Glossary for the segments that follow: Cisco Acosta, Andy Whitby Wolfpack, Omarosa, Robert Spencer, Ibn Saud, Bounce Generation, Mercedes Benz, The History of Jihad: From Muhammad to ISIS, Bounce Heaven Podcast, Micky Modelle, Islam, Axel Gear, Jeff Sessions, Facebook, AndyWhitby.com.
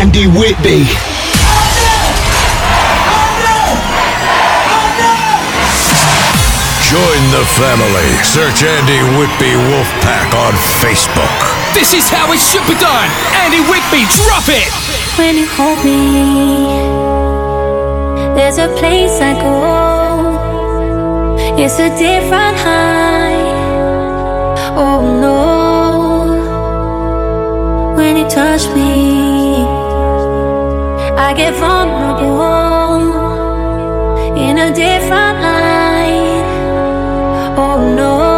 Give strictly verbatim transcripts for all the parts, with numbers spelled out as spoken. Andy Whitby. Join the family. Search Andy Whitby Wolfpack on Facebook. This is how it should be done. Andy Whitby, drop it. When you hold me, there's a place I go. It's a different high. Oh no. When you touch me, I get vulnerable in a different light. Oh no.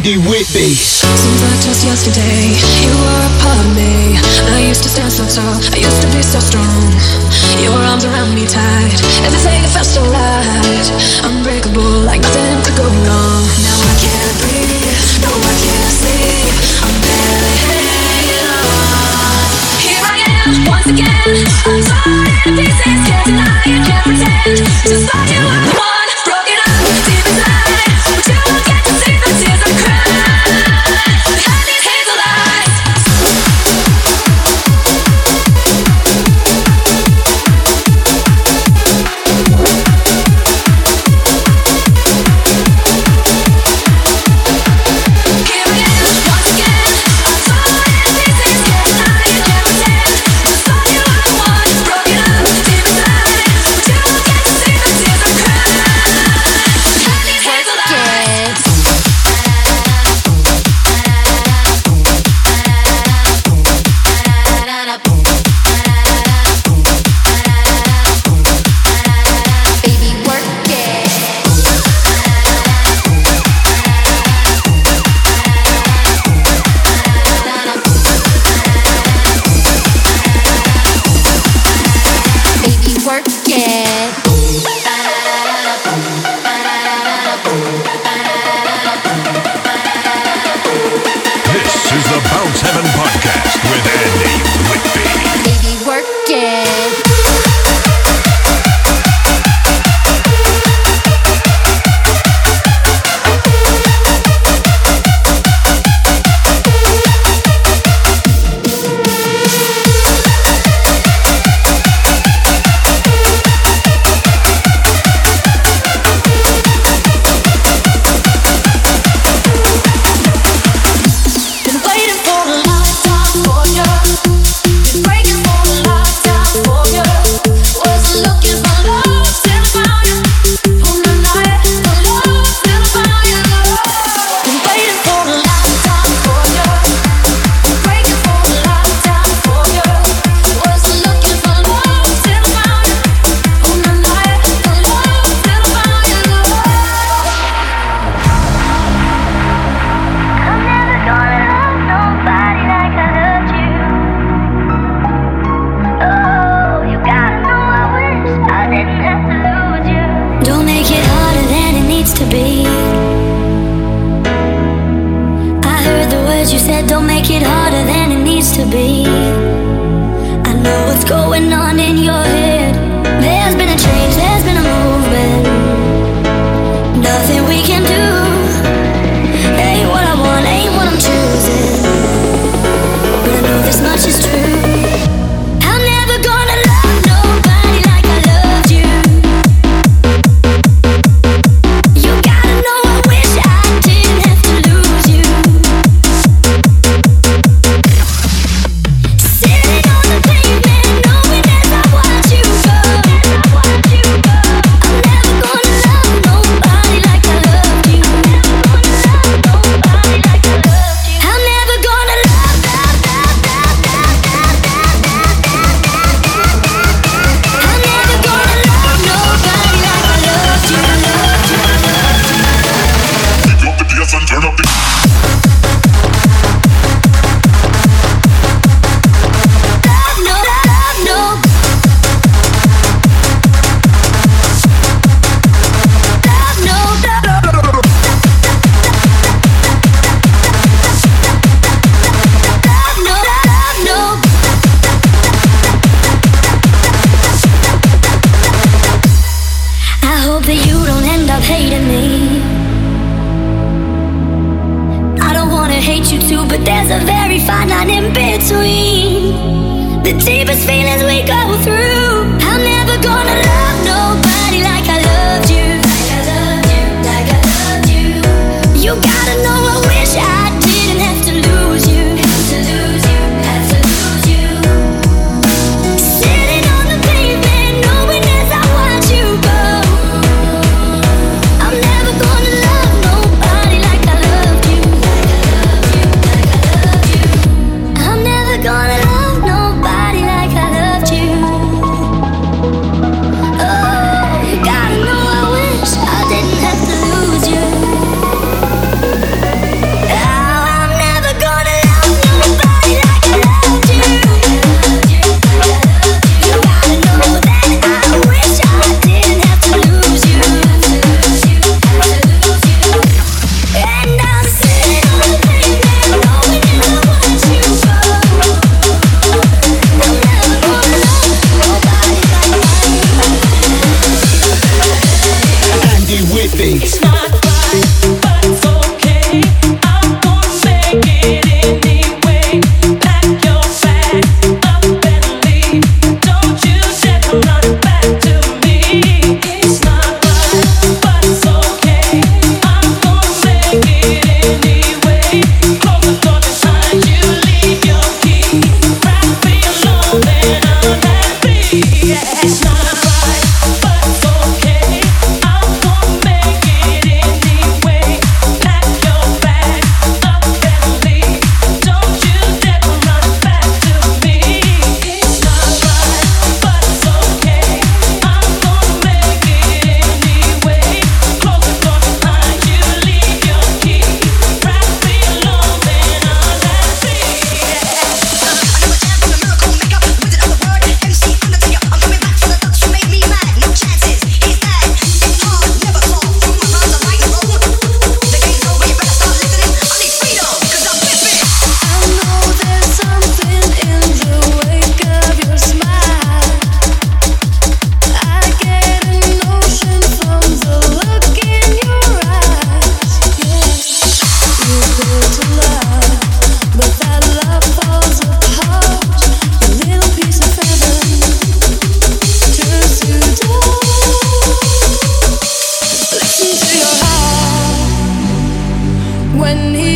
Andy Whitby. Seems like just yesterday you were a part of me. I used to stand so tall, I used to be so strong. Your arms around me tight, everything felt so right. Unbreakable, like nothing could go wrong. Now I can't breathe, no I can't sleep, I'm barely hanging on. Here I am, once again, I'm torn into pieces. Can't deny, can't pretend, just like you I'm the one.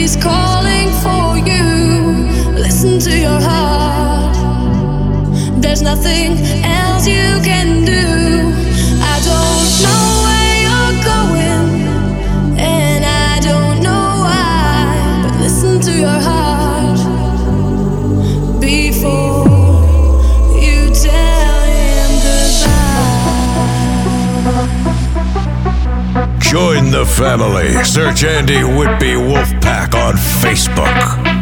is calling for you. Listen to your heart. There's nothing else you can do. I don't know where you're going, and I don't know why, but listen to your heart before you tell him goodbye. Join the family. Search Andy Whitby Wolfpack on Facebook.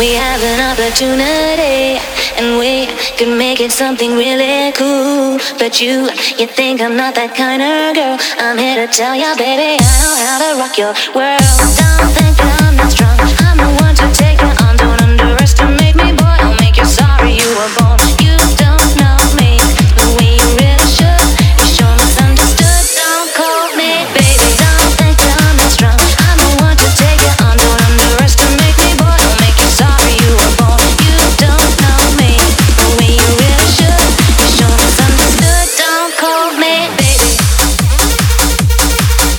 We have an opportunity, and we could make it something really cool. But you, you think I'm not that kind of girl. I'm here to tell ya, baby, I know how to rock your world. Don't think that I'm not strong. I'm the one to take you on. Don't underestimate me, boy. I'll make you sorry you were born. You don't know me the way you really should. You sure misunderstood. Don't call me, baby. Don't think that I'm not strong. I'm the one to take you on. Don't underestimate me, boy. I'll make you sorry you were born. You don't know me the way you really should. You sure misunderstood. Don't call me, baby. Don't call me, baby. Don't call me.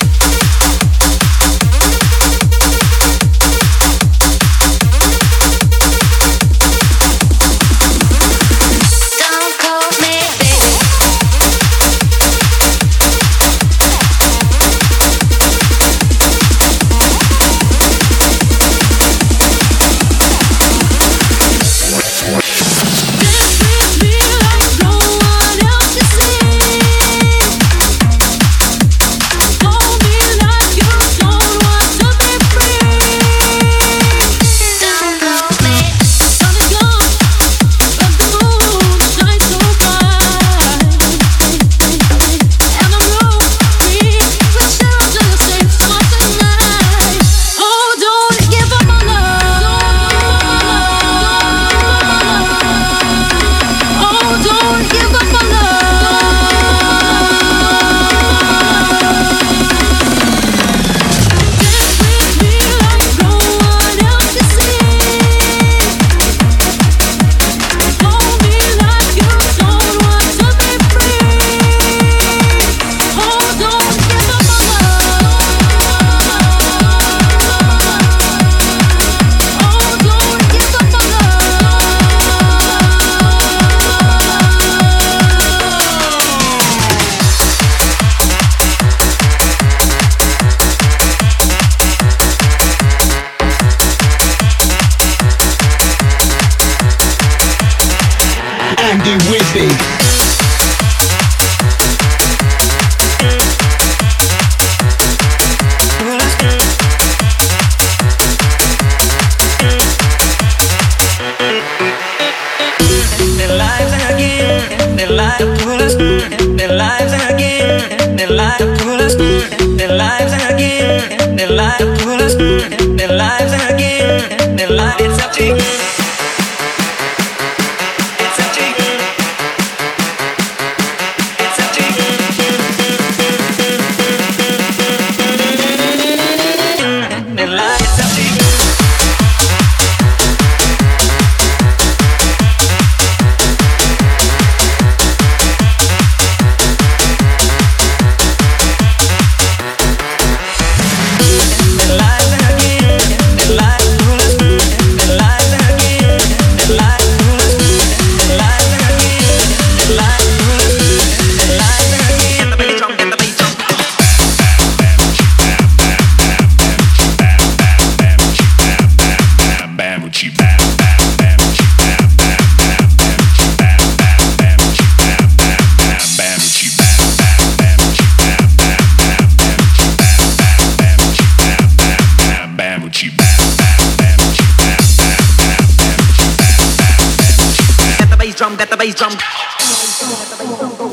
Andy Whitby. Their lives again, their lives again, their lives again, their lives again, their lives again, their lives again, their lives again, their lives again.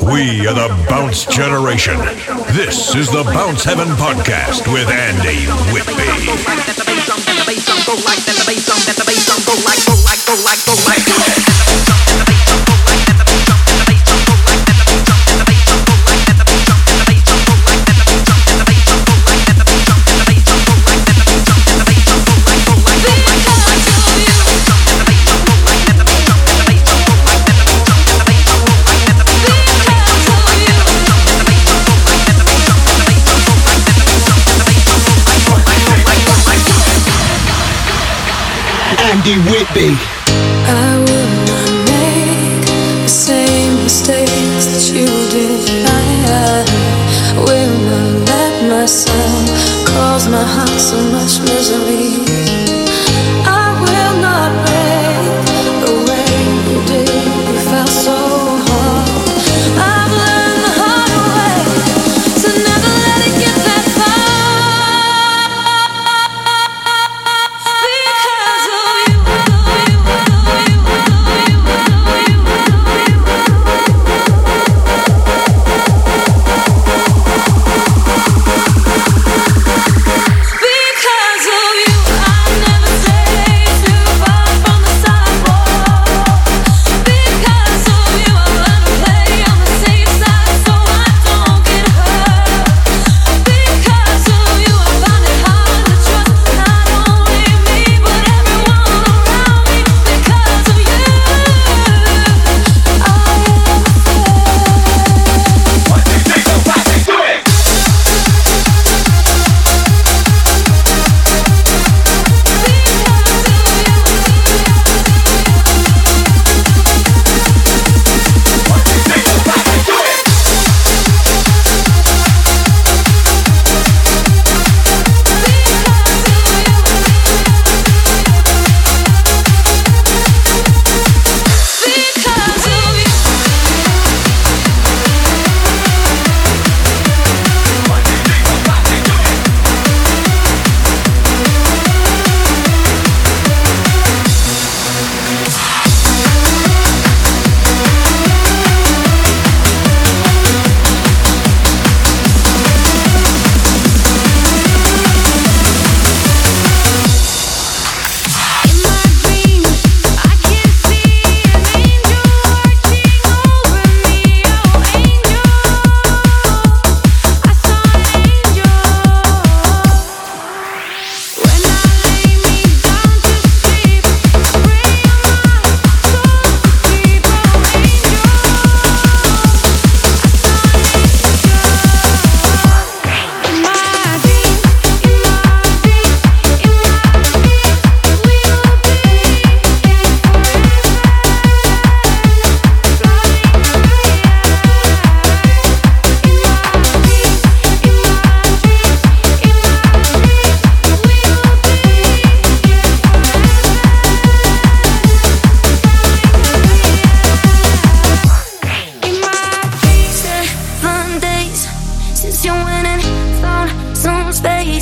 We are the Bounce Generation. This is the Bounce Heaven Podcast with Andy Whitby. Andy Whitby. I will not make the same mistakes that you did. I, I will not let myself cause my heart so much misery. I will not break the way you did. You felt so hard. I've learned the hard way to never let it get that far. Because of you.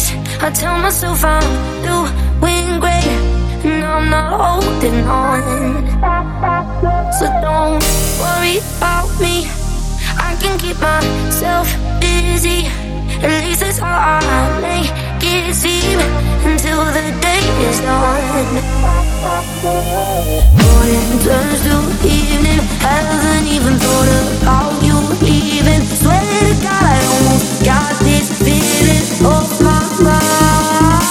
days I tell myself I'm doing great, and I'm not holding on. So don't worry about me, I can keep myself busy. At least that's how I make it seem, until the day is done. Morning turns to evening, hasn't even thought about you leaving. Swear to God I almost got this feeling off my mind.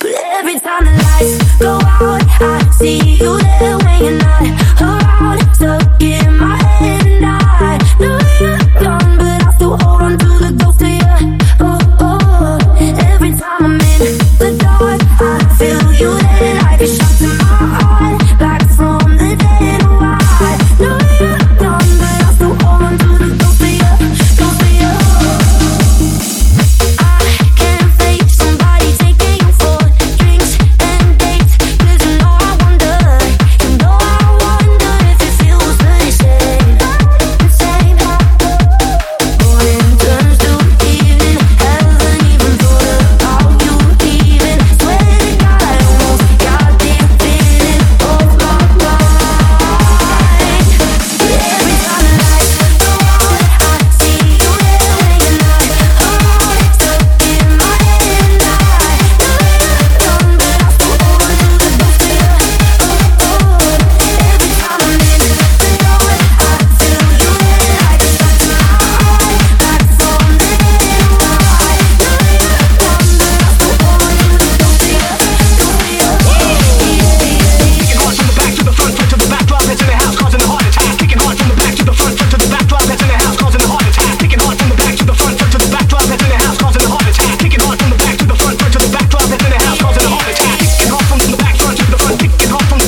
But every time the lights go out, I see you there when you're not around. Stuck in my head and I know you're gone, but I still hold on to the ghost of you. Oh, oh, every time I'm in the dark, I feel you there like a shot to my heart. Back from the dead, oh, I know you're gone, but I still hold on to the ghost of you, ghost of you. I can't face somebody taking you for drinks and dates, 'cause you know I wonder, you know I wonder if it feels the same, the same. Morning turns to evening, hasn't even thought about you leaving. Swear to God I almost got this feeling off my mind. But every time the lights go out, I see you there when you're not around. Stuck in my head and I know you're gone, but I still hold on to the ghost of you. Oh, oh, every time I'm in the dark, I feel you there like a shot to my heart. Back from the dead, oh, I know you're gone, but I still hold on to the ghost of you, ghost of you. You got from the back to the front, foot to the back, drive heads in the house, causing a heart attack. Kicking hard from the back to the front, foot to the back, drive heads in the house, causing a heart attack. Kicking hard from the back to the front, foot to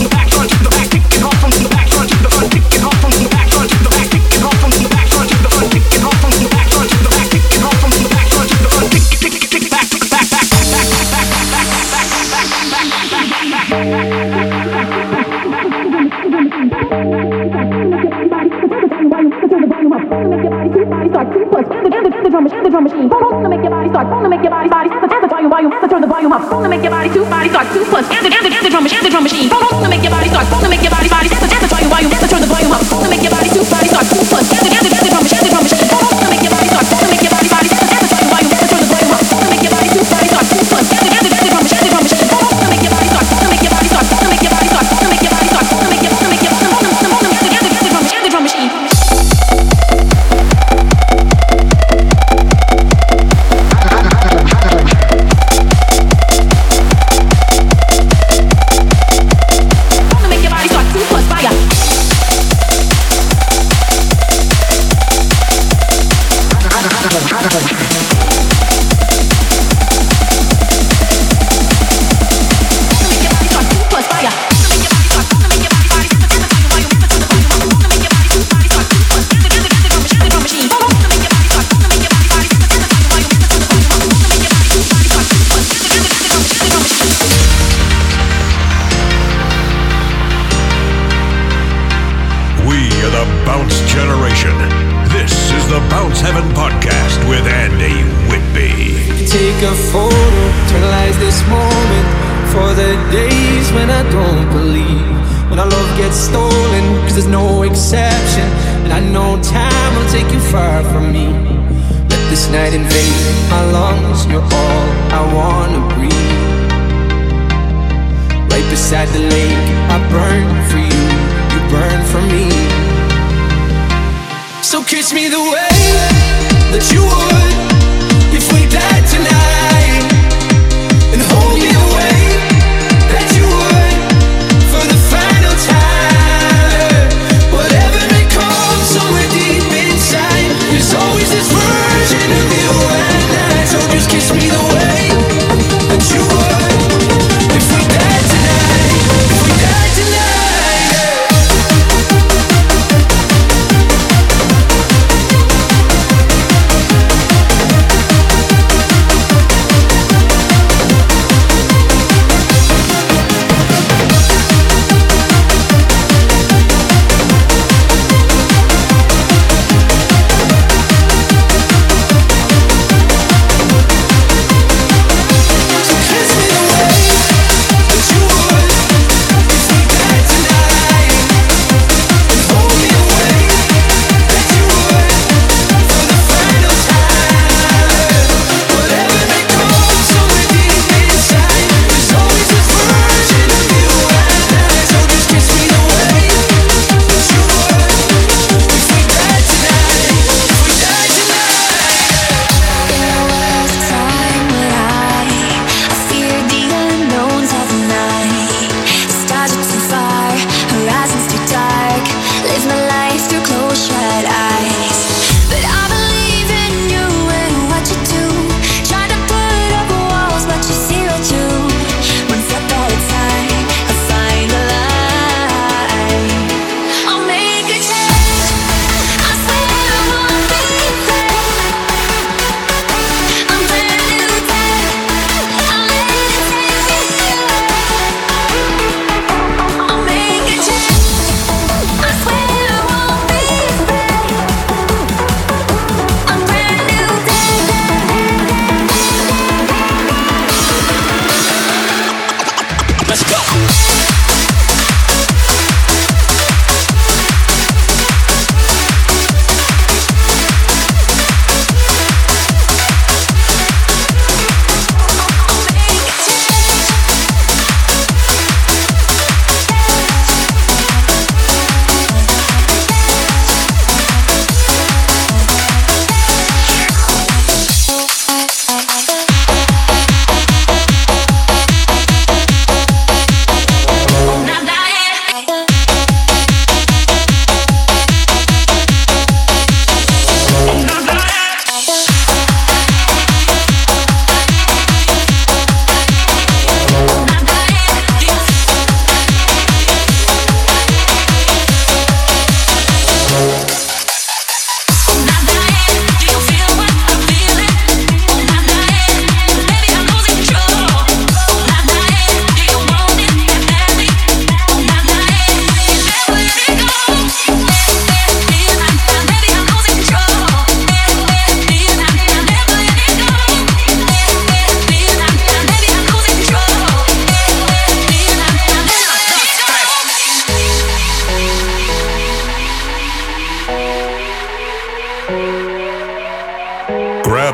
the back, drive heads in the house, causing a heart attack. Kicking hard from the back to the front, foot to the back, drive heads in the house, causing a heart attack. Kicking hard from the back, front to the front, kicking hard from the back, front to the back, kicking hard from the back, front to the front, kicking hard from the back, front to the back, kicking hard from the back, front to the front, kicking hard from the back, front to the back, kicking hard from the back, front to the front, kick, kick, kick, kick, back, kick, back, back, back, back, back, back, back, back, back, back, back, back, back, back. We are the Bounce Generation. This is the Bounce Heaven Podcast with Andy Whitby. Take a photo, eternalize this moment for the days when I don't believe. When our love gets stolen, 'cause there's no exception. And I know time will take you far from me. Let this night invade my lungs, you're all I wanna breathe. Right beside the lake, I burn for you, burn for me. So kiss me the way that you would if we died tonight, and hold me the way that you would for the final time. Whatever it comes, somewhere deep inside, there's always this version of you and I. So just kiss me the way that you would if we died tonight, if we died tonight.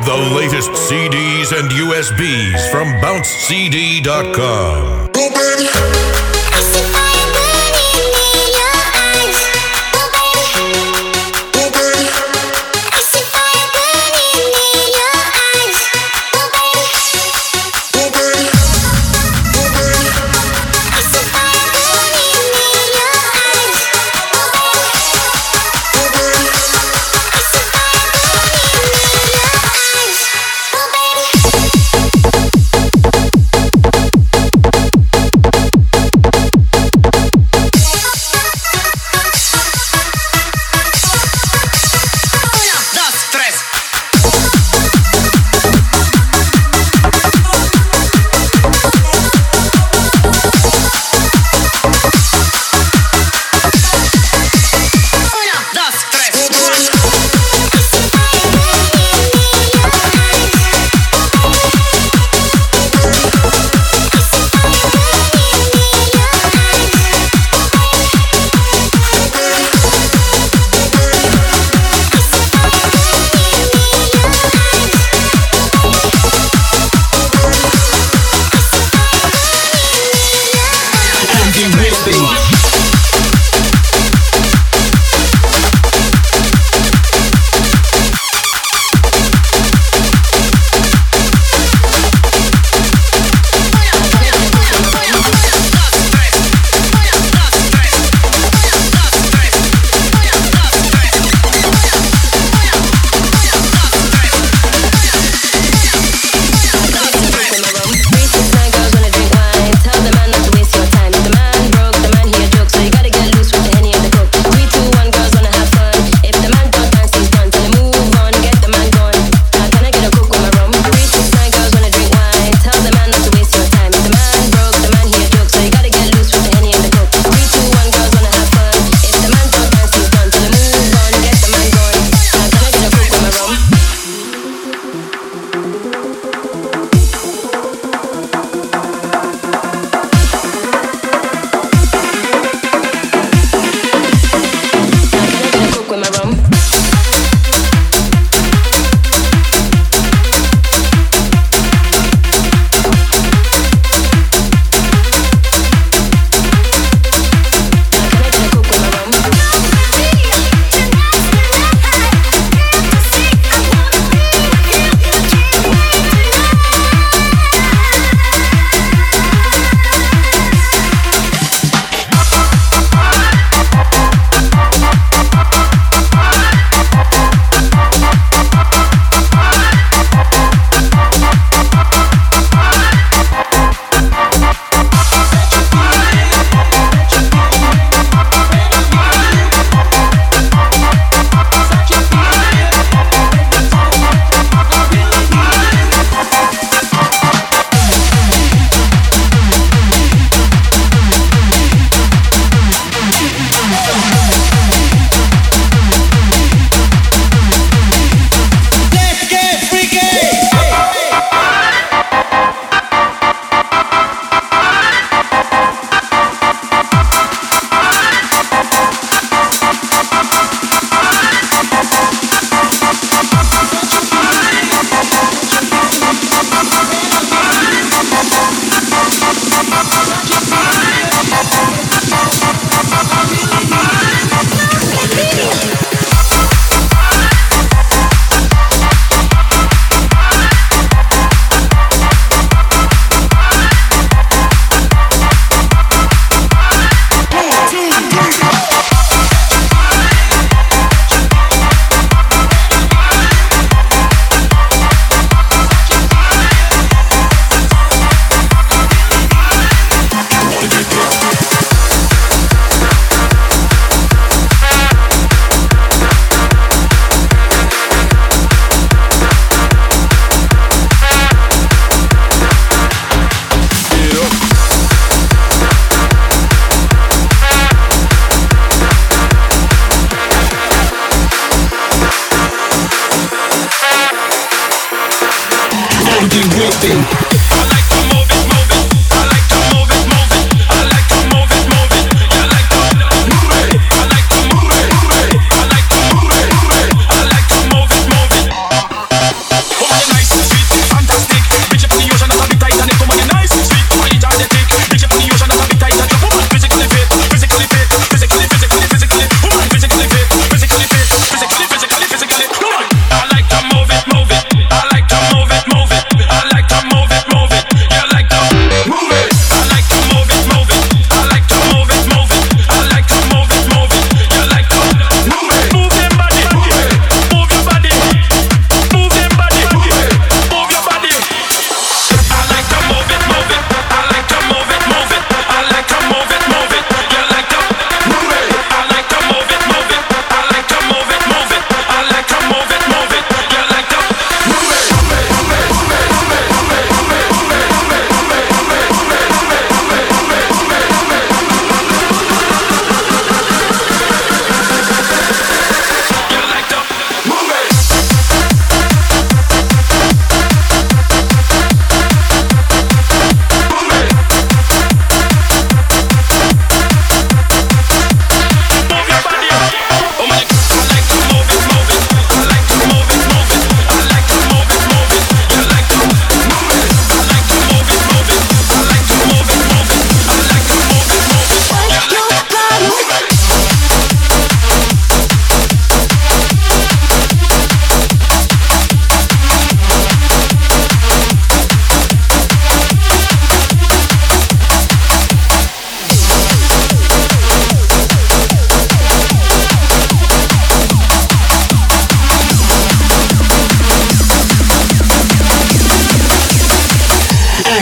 Grab the latest C Ds and U S Bs from bounce c d dot com. Hey, baby. I see fire burning in your eyes. Oh, baby. Hey, baby. I see fire burning in your eyes. Oh, baby. Hey, baby. Hey, baby. I see fire burning in your eyes. Oh, baby. Hey, baby. I see fire burning in your eyes. Oh, baby.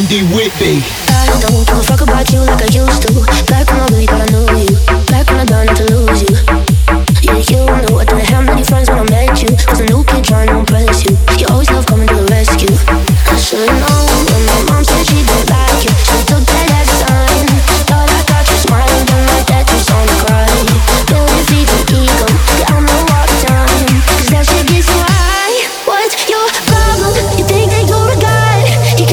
Andy Whitby. I don't give a fuck about you like I used to. Back when I really thought I knew you. Back when I done to lose you. Yeah, you know I didn't have many friends when I met you. Was a new kid trying to impress you. You always love coming to the rescue. I should've known when my mom said she didn't like you. She took that as a sign. Thought I got you smiling, but my dad just on the cry. Build your feet to ego. Yeah, I'm gonna walk time. Cause that shit gets you high. What's your problem? You think that you're a guy? You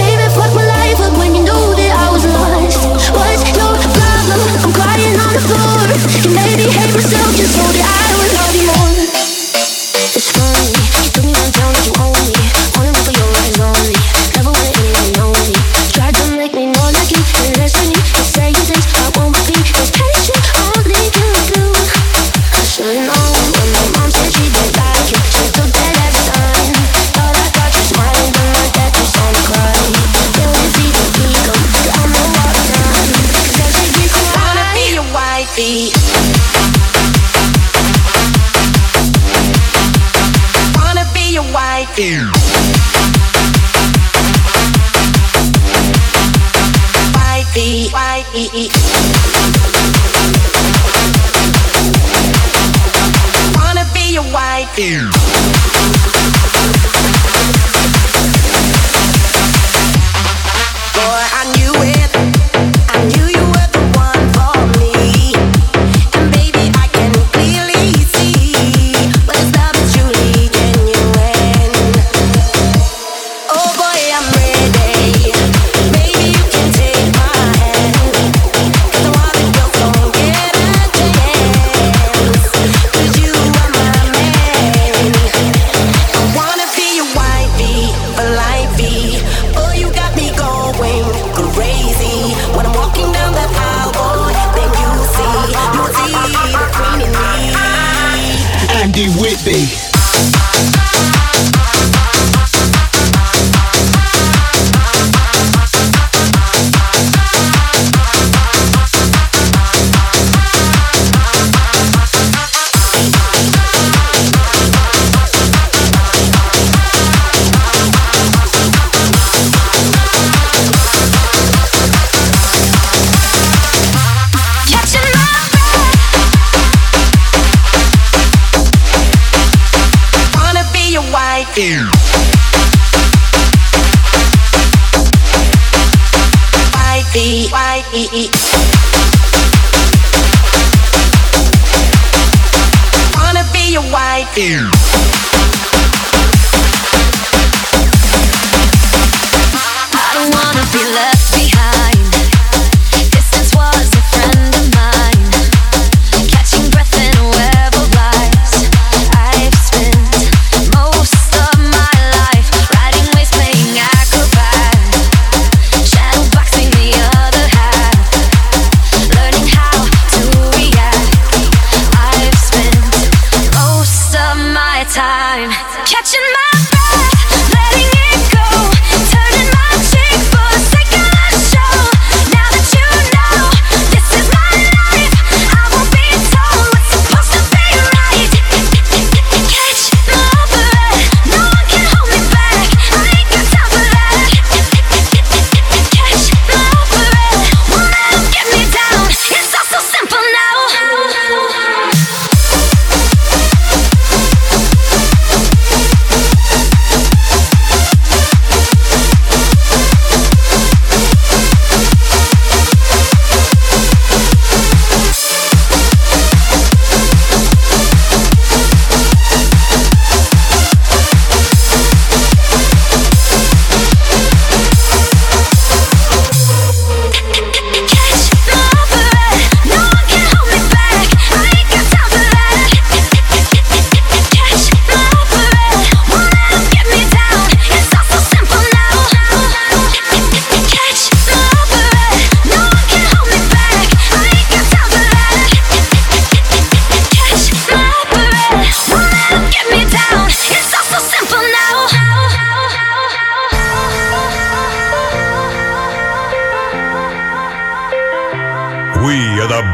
made me hate myself, just told you I don't love you more. It's funny, you took me downtown like you own me. Wanted me for your eyes only, never wanted anyone know me. Tried to make me more like you, and less than you. You're saying things I won't be, this patient only you do. I should've known when my mom said she didn't like you. She took that as a sign. Thought I got you smiling, but my dad just on the cry. Feel defeat and ego, you're on the walk time. Cause that shit gets you high. Wanna be your wifey. Yeah. Wifey, wifey. Wanna be your wifey. Yeah. Boy, I knew it. I knew you were the one for me. And baby, I can clearly see what is love is truly genuine. Andy Whitby. Yeah. Wifey, wifey. Wanna be your wifey. Yeah. I don't wanna be left behind. Distance was a friend of mine. Catching breath in a web of lies. I've spent most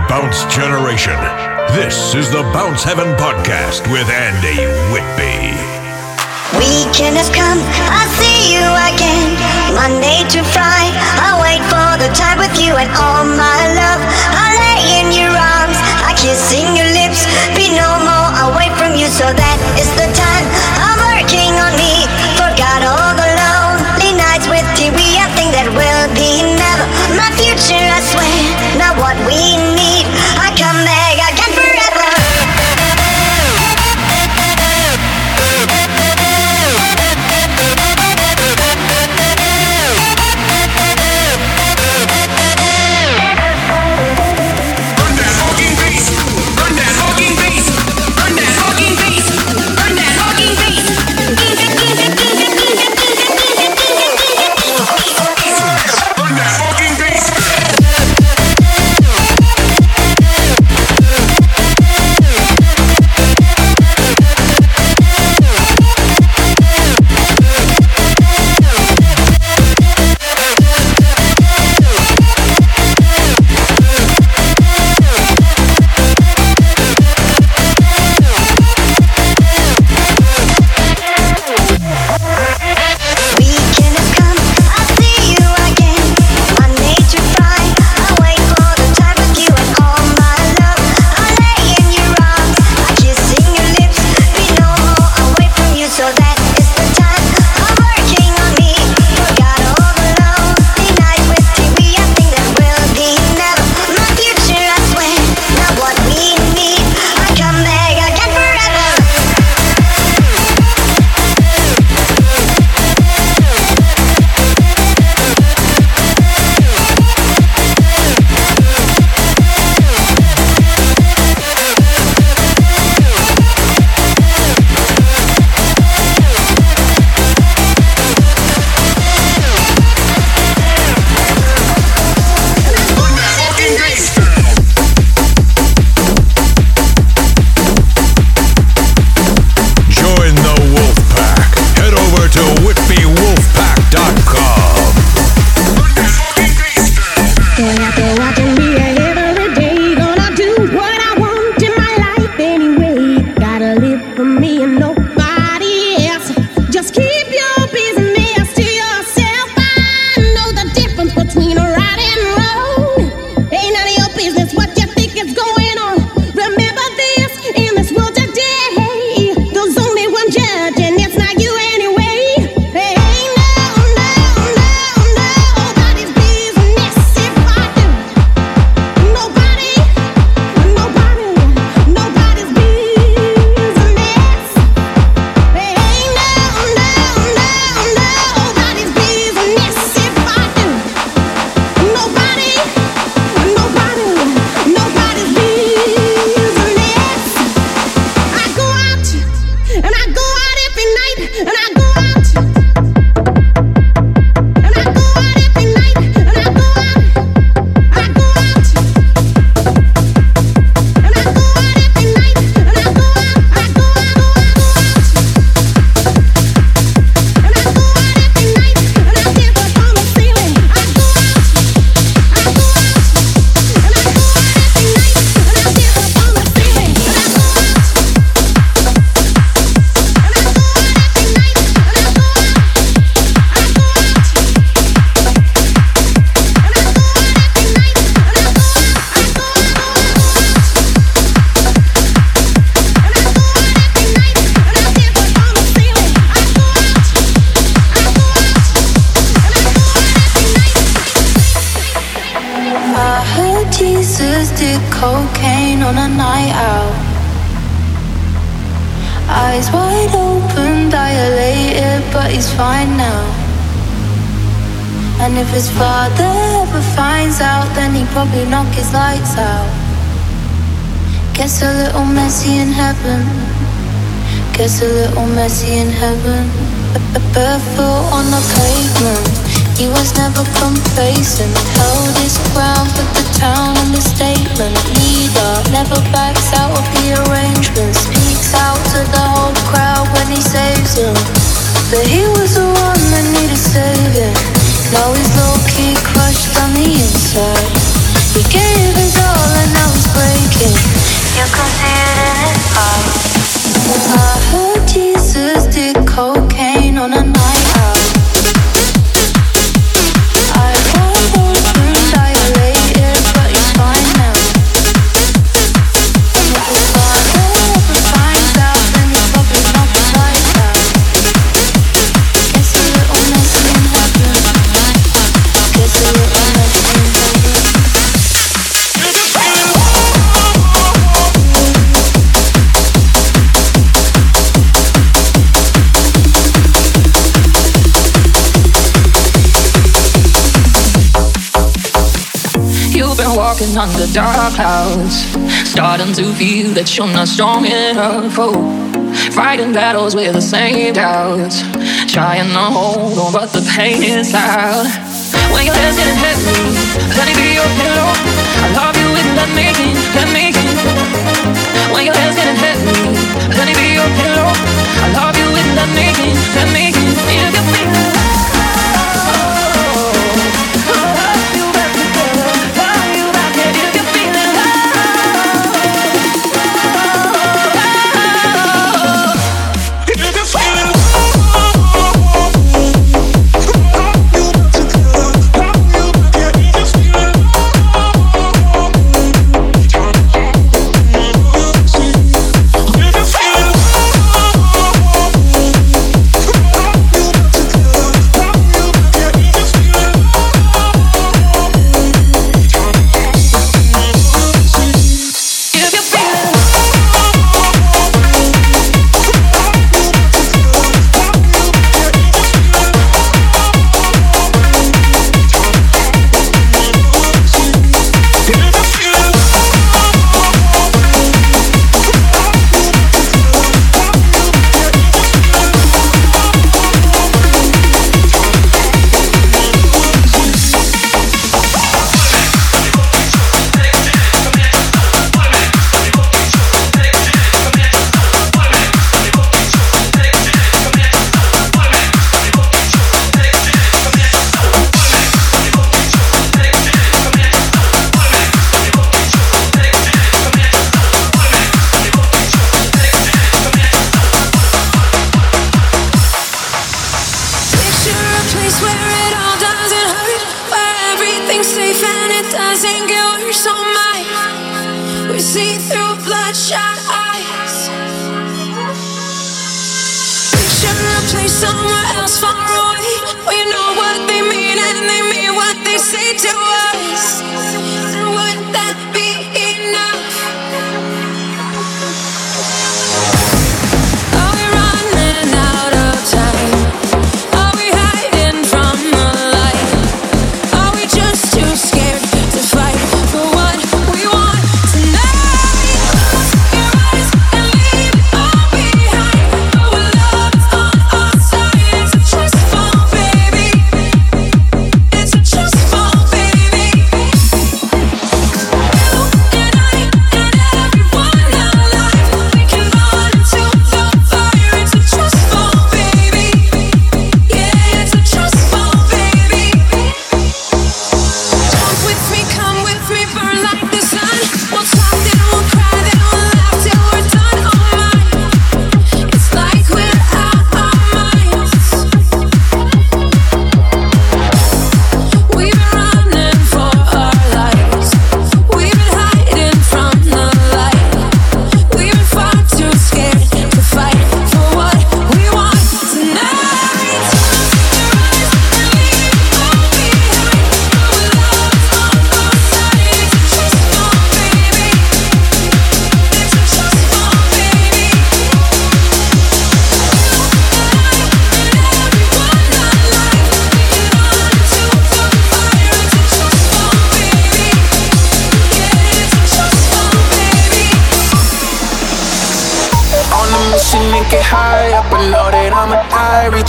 Bounce Generation. This is the Bounce Heaven Podcast with Andy Whitby. Weekend has come, I'll see you again. Monday to Friday, I'll wait for the time with you and all my love. I'll lay in your arms, I kissing your lips. Be no more away from you, so that is the time. I'm working on me, forgot all the lonely nights with T V. I think that will be never my future, I swear. Now what we need, I come back again forever. Probably knock his lights out. Gets a little messy in heaven. Gets a little messy in heaven. Barefoot on the pavement. He was never complacent. Held his ground with the town and the statement. Leader never backs out of the arrangement. Speaks out to the whole crowd when he saves him. But he was the one that needed saving. Now he's low-key crushed on the inside. He gave his all and now it's breaking. You can see it in his eyes. I heard Jesus did cocaine. walking under dark clouds, starting to feel that you're not strong enough. Oh, fighting battles with the same doubts, trying to hold on, but the pain is loud. When your head's getting heavy, let it be your pillow. I love you in that making, that making. When your head's getting heavy, let it be your pillow. I love you in that making, that making. If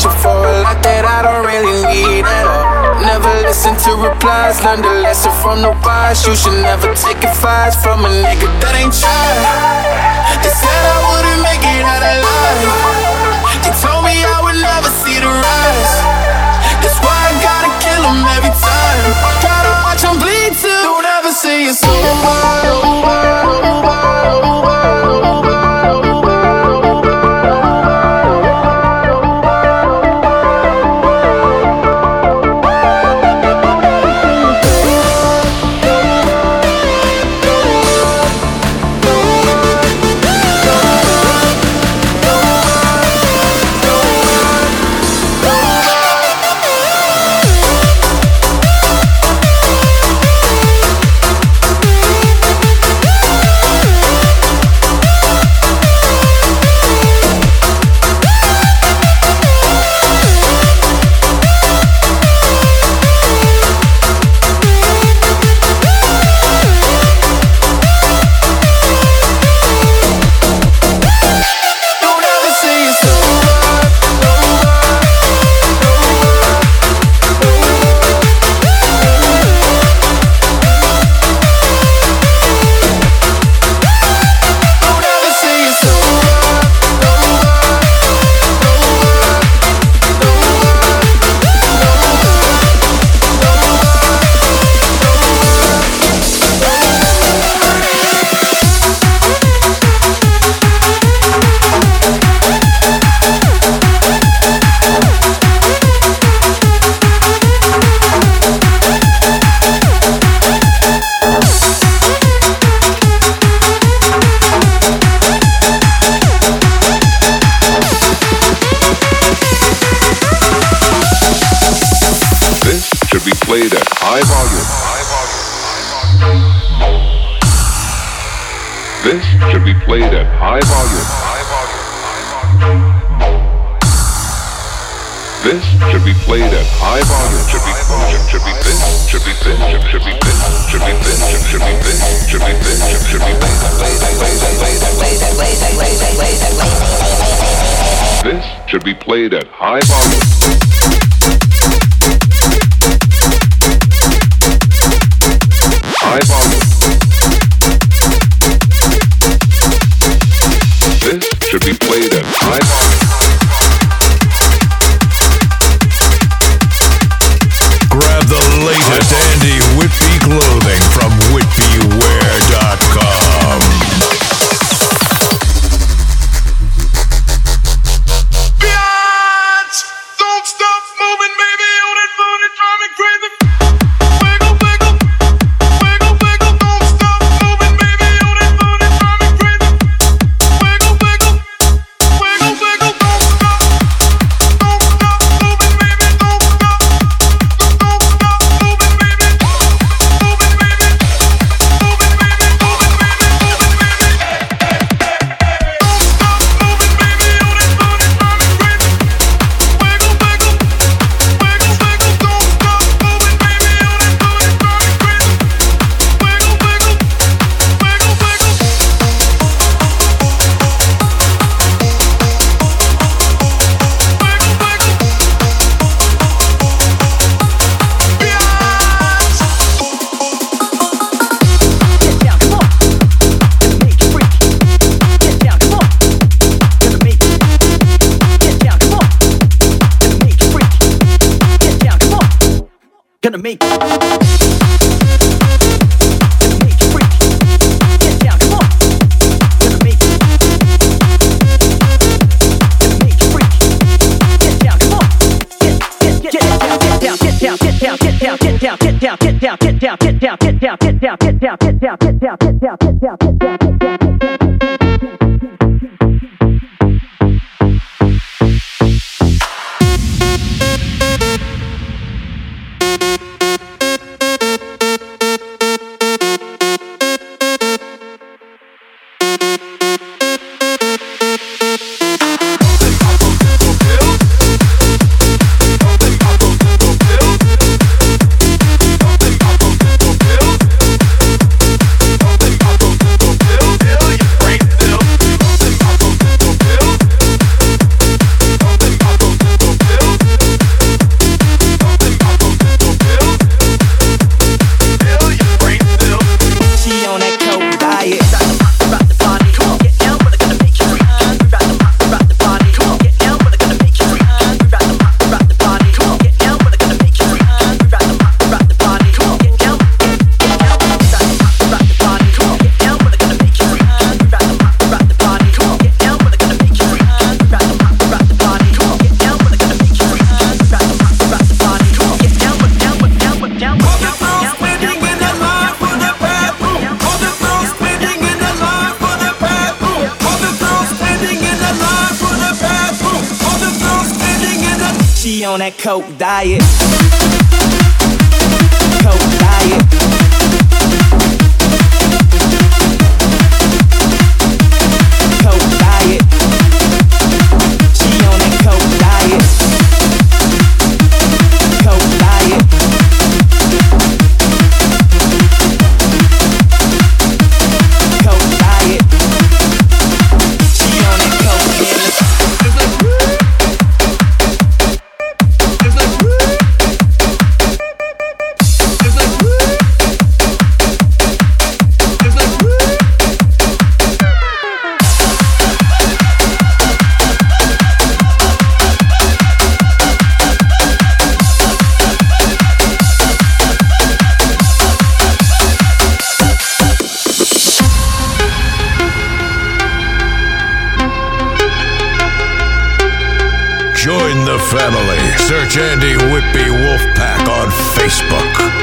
you feel learned a lesson from the wise. You should never take advice from a nigga that ain't tried. They said I wouldn't make it out alive. They told me I would never see the rise. That's why I gotta kill them every time. Gotta watch them bleed till don't ever see it's over. volume. This should be played at high volume. This should be played at high volume. Should be should be thin. Should be thin. Should be thin. Should be thin. Should be thin. Should be thin. Should be thin. This should be played at high volume. High volume. This should be played at high volume. Grab the latest Andy Whitby clothing from Whitby wear dot com. On that coke diet, coke diet, coke diet. She on that coke diet, coke diet. Coke diet. She on that coke diet. Family. Search Andy Whitby Wolfpack on Facebook.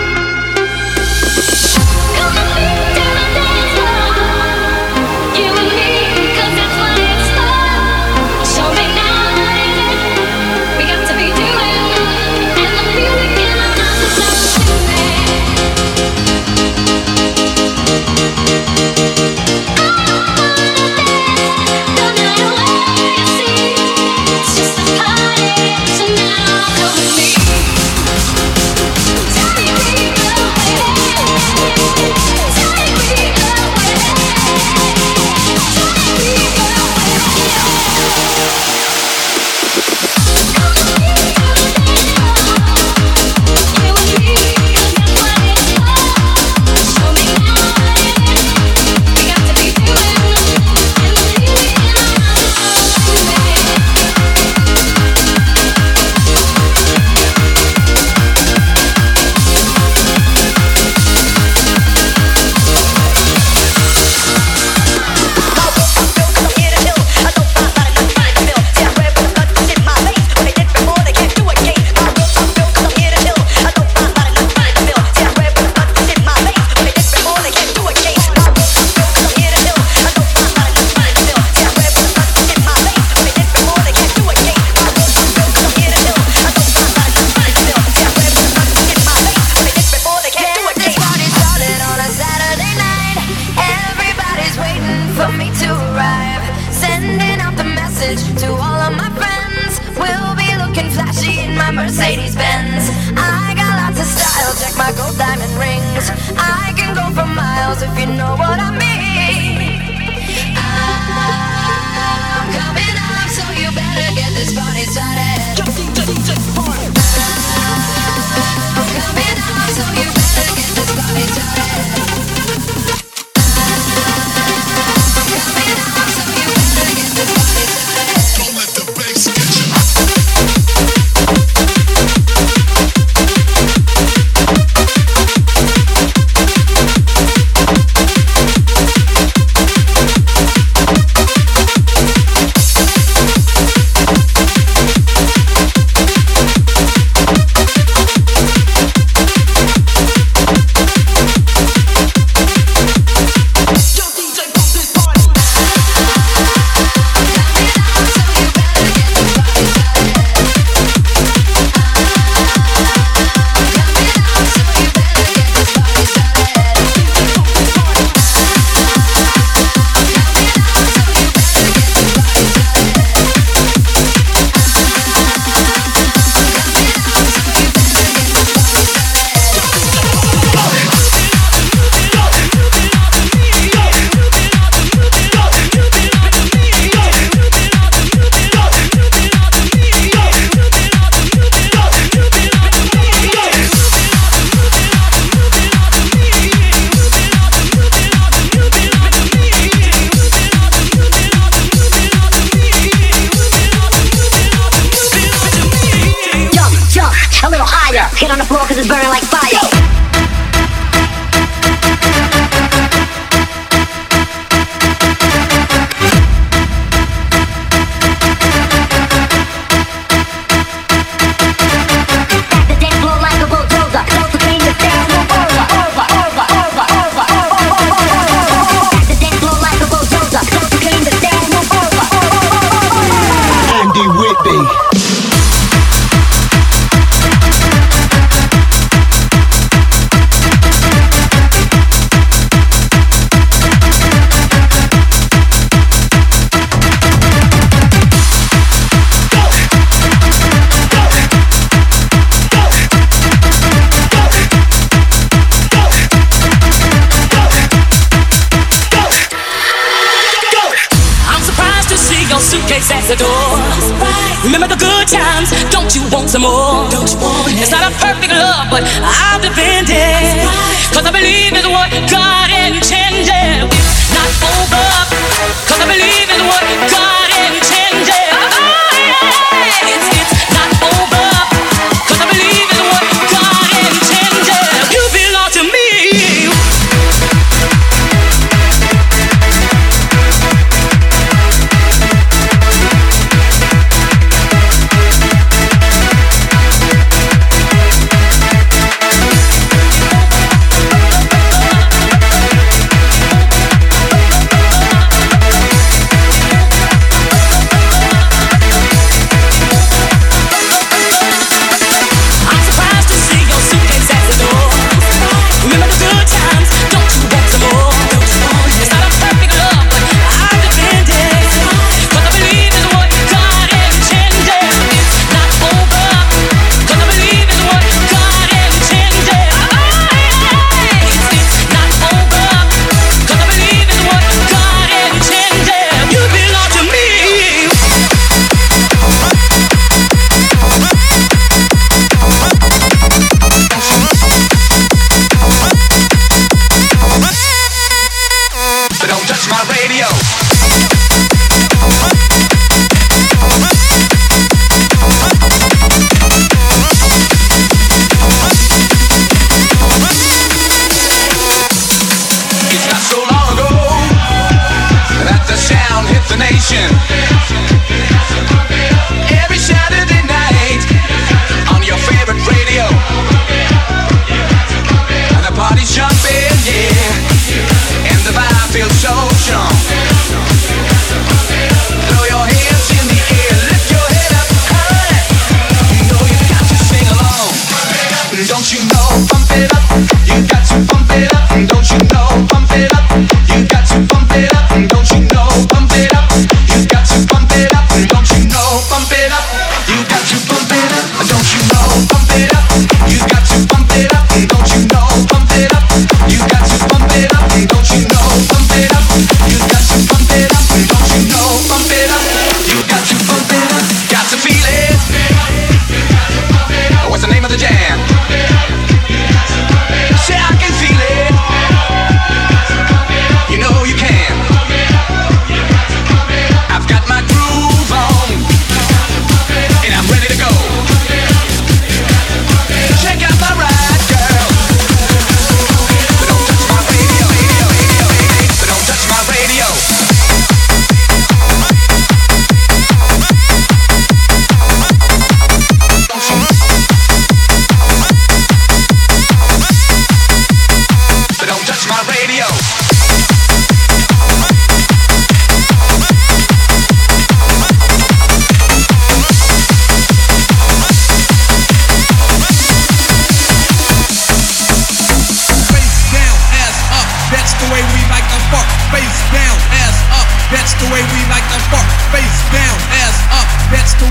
my Mercedes Benz. I got lots of style, check my gold diamond rings. I can go for miles if you know what I mean. I'm coming up, so you better get this party started. I'm coming up, so you better get this party started.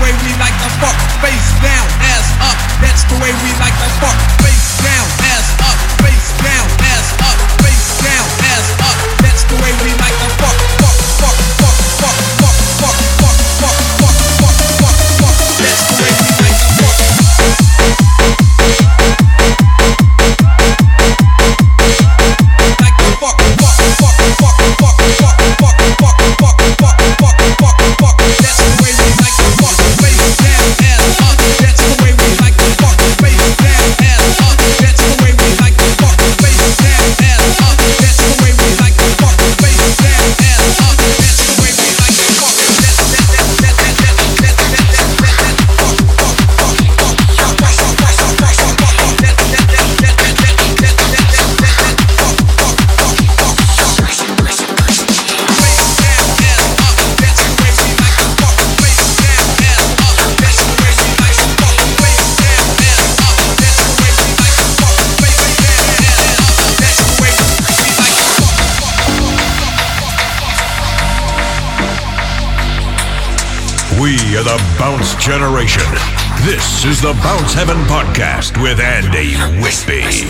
way we like to fuck. Face down, ass up. That's the way we like to fuck. Face down, ass up. Face down, ass up. Face down, ass up. That's the way we like to fuck. Fuck, fuck, fuck, fuck, fuck, fuck, fuck, fuck, fuck, fuck, fuck, fuck. That's the way we like to fuck. Like to fuck, fuck, fuck, fuck, fuck, fuck, fuck, fuck, fuck, fuck, fuck, fuck, fuck. That's the way we like to fuck. Face down, ass up. That's the way we like to fuck. Face down, ass up. That's the way we like to fuck. Face down, ass up. That's the way we like to fuck. Face down, ass up. That's the way we like to fuck. That that that that that that that that that that that fuck fuck fuck fuck fuck fuck fuck fuck fuck fuck. That that that that that that that that that that that fuck fuck fuck fuck fuck. Face down, ass up. That's the way we like to fuck. Face down, ass up. That's the way we like to fuck. Face down, ass up. That's the way we like to fuck. Face down, ass up. That's the way we like to fuck. Fuck We are the Bounce Generation. This is the Bounce Heaven Podcast with Andy Whitby. There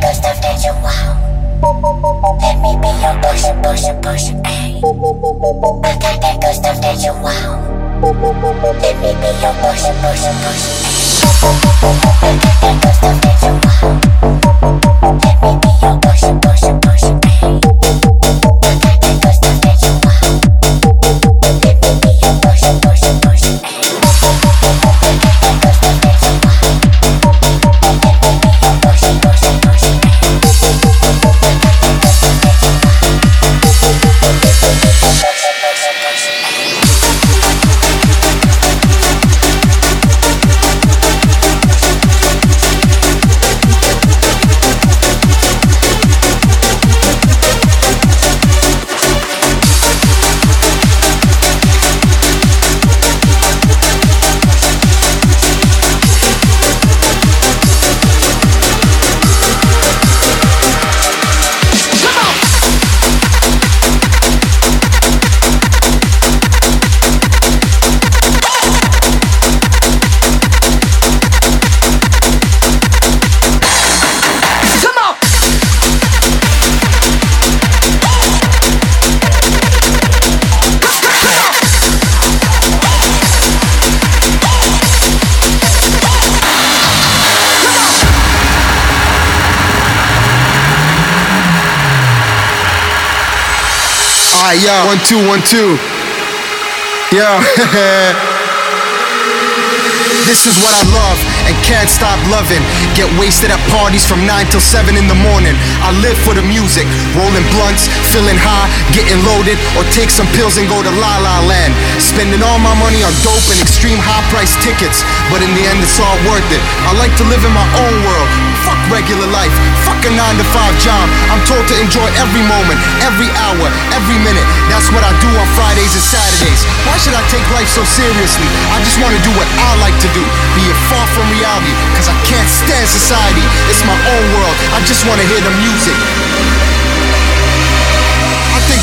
goes stuff that you want. Let me be your portion, portion, portion, ayy. I got that good stuff that you want. Let me be your portion, portion, portion, ayy. I got that good stuff that you want. Let me be your portion, portion, portion, ayy. I got that good stuff that you want. Let me be your portion, portion, portion, ayy. I got that good stuff that you want. Let me be your portion, portion, portion, ayy. I got that good stuff that you want. Let me be your portion, portion, portion, ayy. Yeah, one, two, one, two. Yeah. This is what I love and can't stop loving. Get wasted at parties from nine till seven in the morning. I live for the music, rolling blunts, feeling high, getting loaded, or take some pills and go to La La Land. Spending all my money on dope and extreme high price tickets, but in the end it's all worth it. I like to live in my own world. Fuck regular life, fuck a nine to five job. I'm told to enjoy every moment, every hour, every minute. That's what I do on Fridays and Saturdays. Why should I take life so seriously? I just wanna do what I like to do, be it far from reality, cause I can't stand society. It's my own world, I just wanna hear the music. I think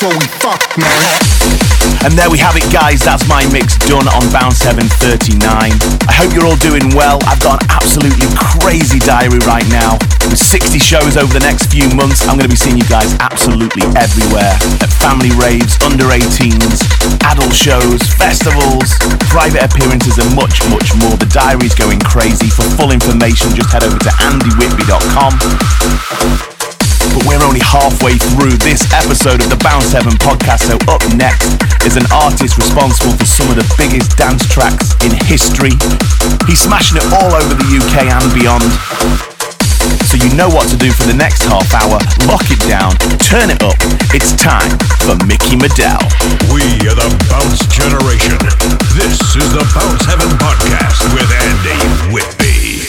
that's what we fuck, man. And there we have it, guys. That's my mix done on Bounce Heaven thirty-nine. I hope you're all doing well. I've got an absolutely crazy diary right now. With sixty shows over the next few months, I'm going to be seeing you guys absolutely everywhere. At family raves, under eighteens, adult shows, festivals, private appearances, and much, much more. The diary's going crazy. For full information, just head over to Andy Whitby dot com. But we're only halfway through this episode of the Bounce Heaven Podcast, so up next is an artist responsible for some of the biggest dance tracks in history. He's smashing it all over the U K and beyond. So you know what to do for the next half hour. Lock it down, turn it up. It's time for Micky Modelle. We are the Bounce Generation. This is the Bounce Heaven Podcast with Andy Whitby.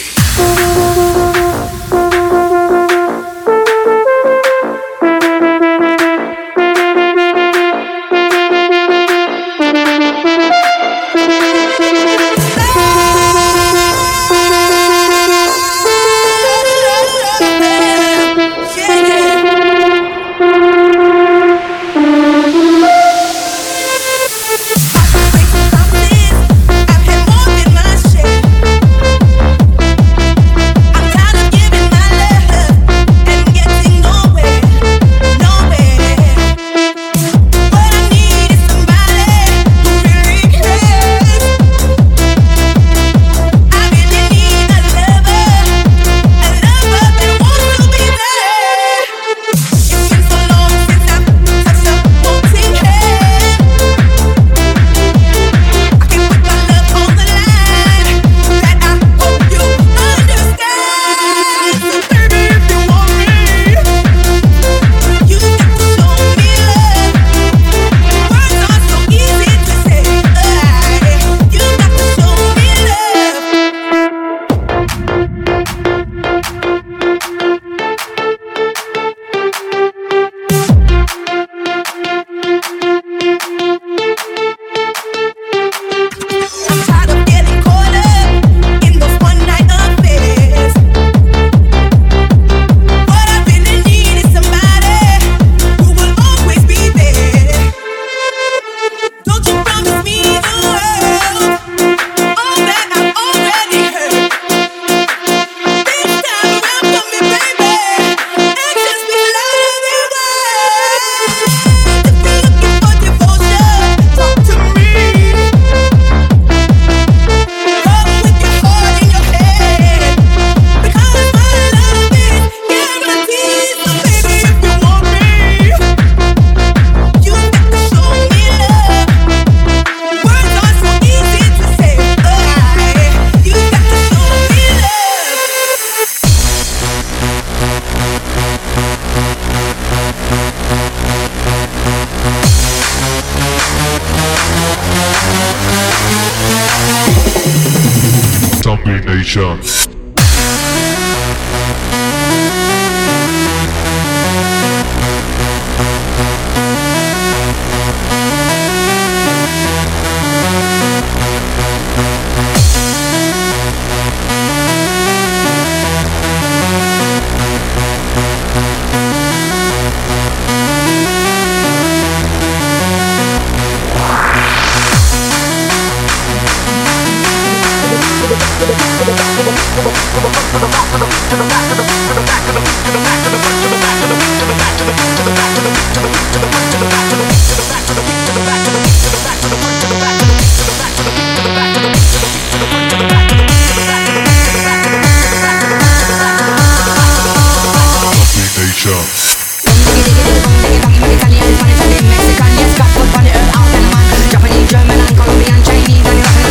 Japanese, German, and Colombian, Chinese, and Russian,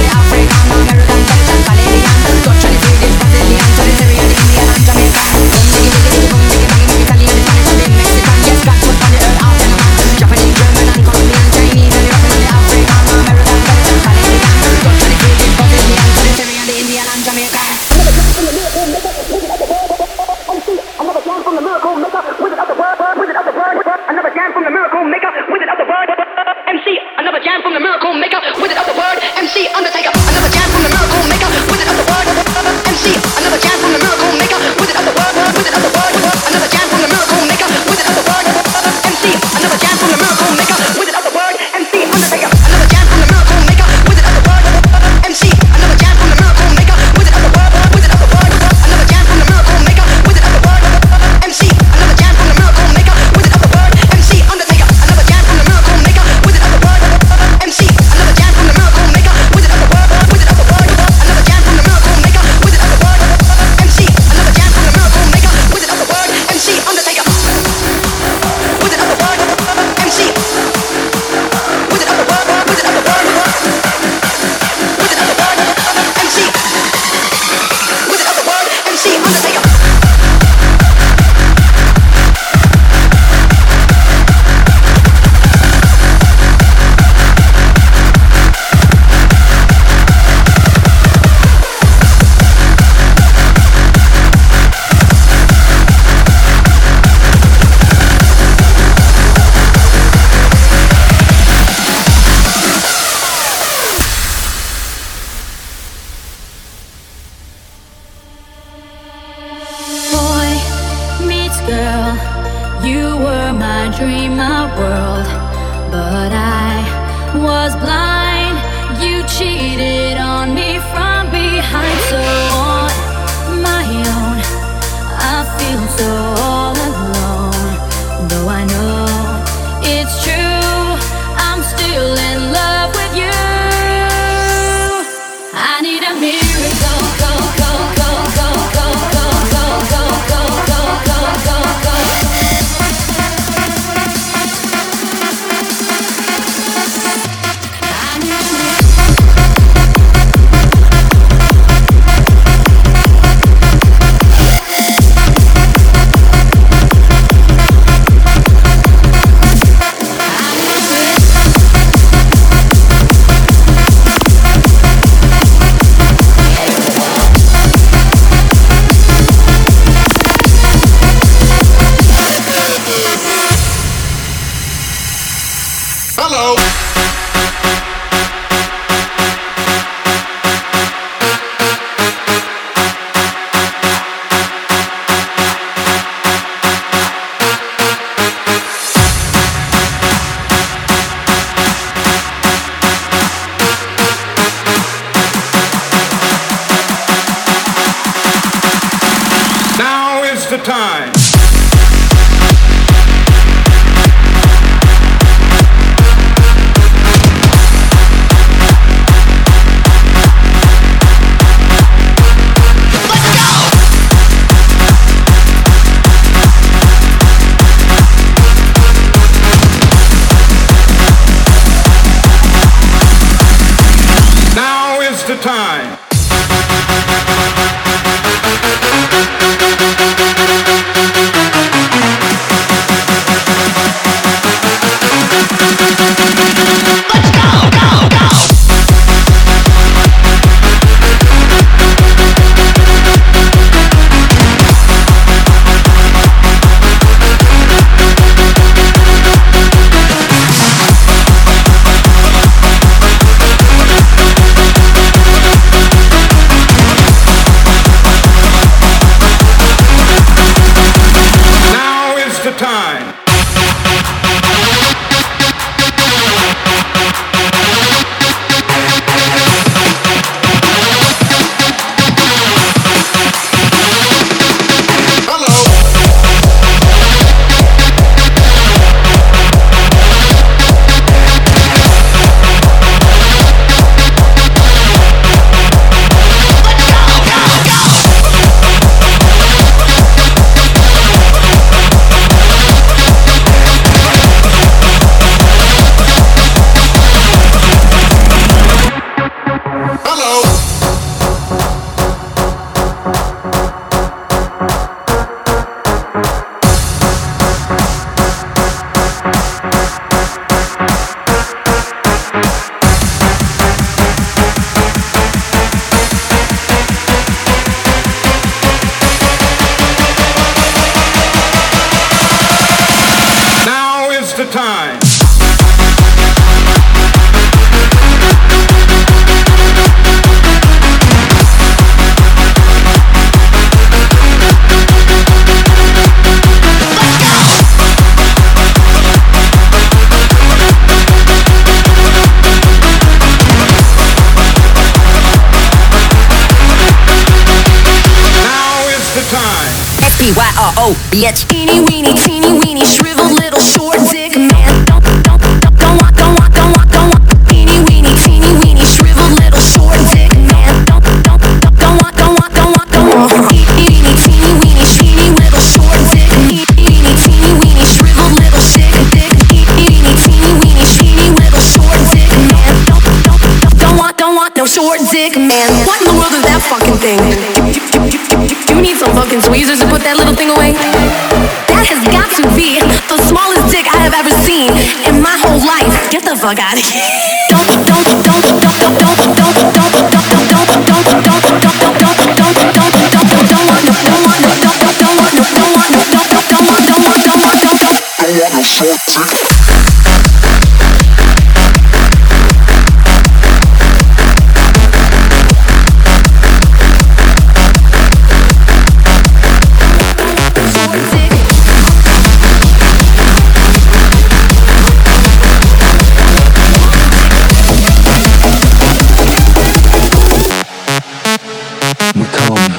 you cheated on me from behind. So on my own, I feel so all alone. Though I know it's true, I'm still in love with you. I need a miracle. Go, go, go, go, go, go, go, go, go, go, go, go, go, go. Oh, bitch. Teeny weeny, teeny weeny, shriveled little short dick man. Don't, don't, don't, don't walk, don't walk, don't walk, don't walk. Teeny weeny, teeny weeny, shriveled little short dick man. Don't, don't, don't, don't walk, don't walk, don't walk, don't walk. Teeny weeny, teeny weeny, teeny little short dick. Teeny teeny weeny, shriveled little shit dick. Teeny teeny weeny, teeny little short dick man. Don't, don't, don't, don't walk, don't walk, no short dick man. What in the world is that fucking thing? Need some fucking tweezers to put that little thing away. That has got to be the smallest dick I have ever seen in my whole life. Get the fuck out of here. Don't, don't, don't, don't, don't, don't, don't, don't, don't, don't, don't, don't, don't, don't, don't, don't, don't, don't.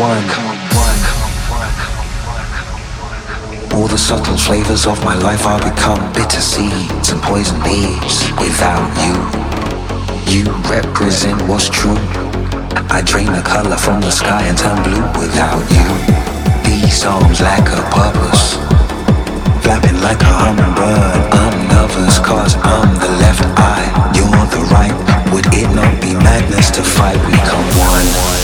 one. All the subtle flavors of my life are become bitter seeds and poison leaves. Without you, you represent what's true. I drain the color from the sky and turn blue without you. These songs lack a purpose, flapping like a hummingbird. I'm nervous cause I'm the left eye, you're the right. Would it not be madness to fight? We come one.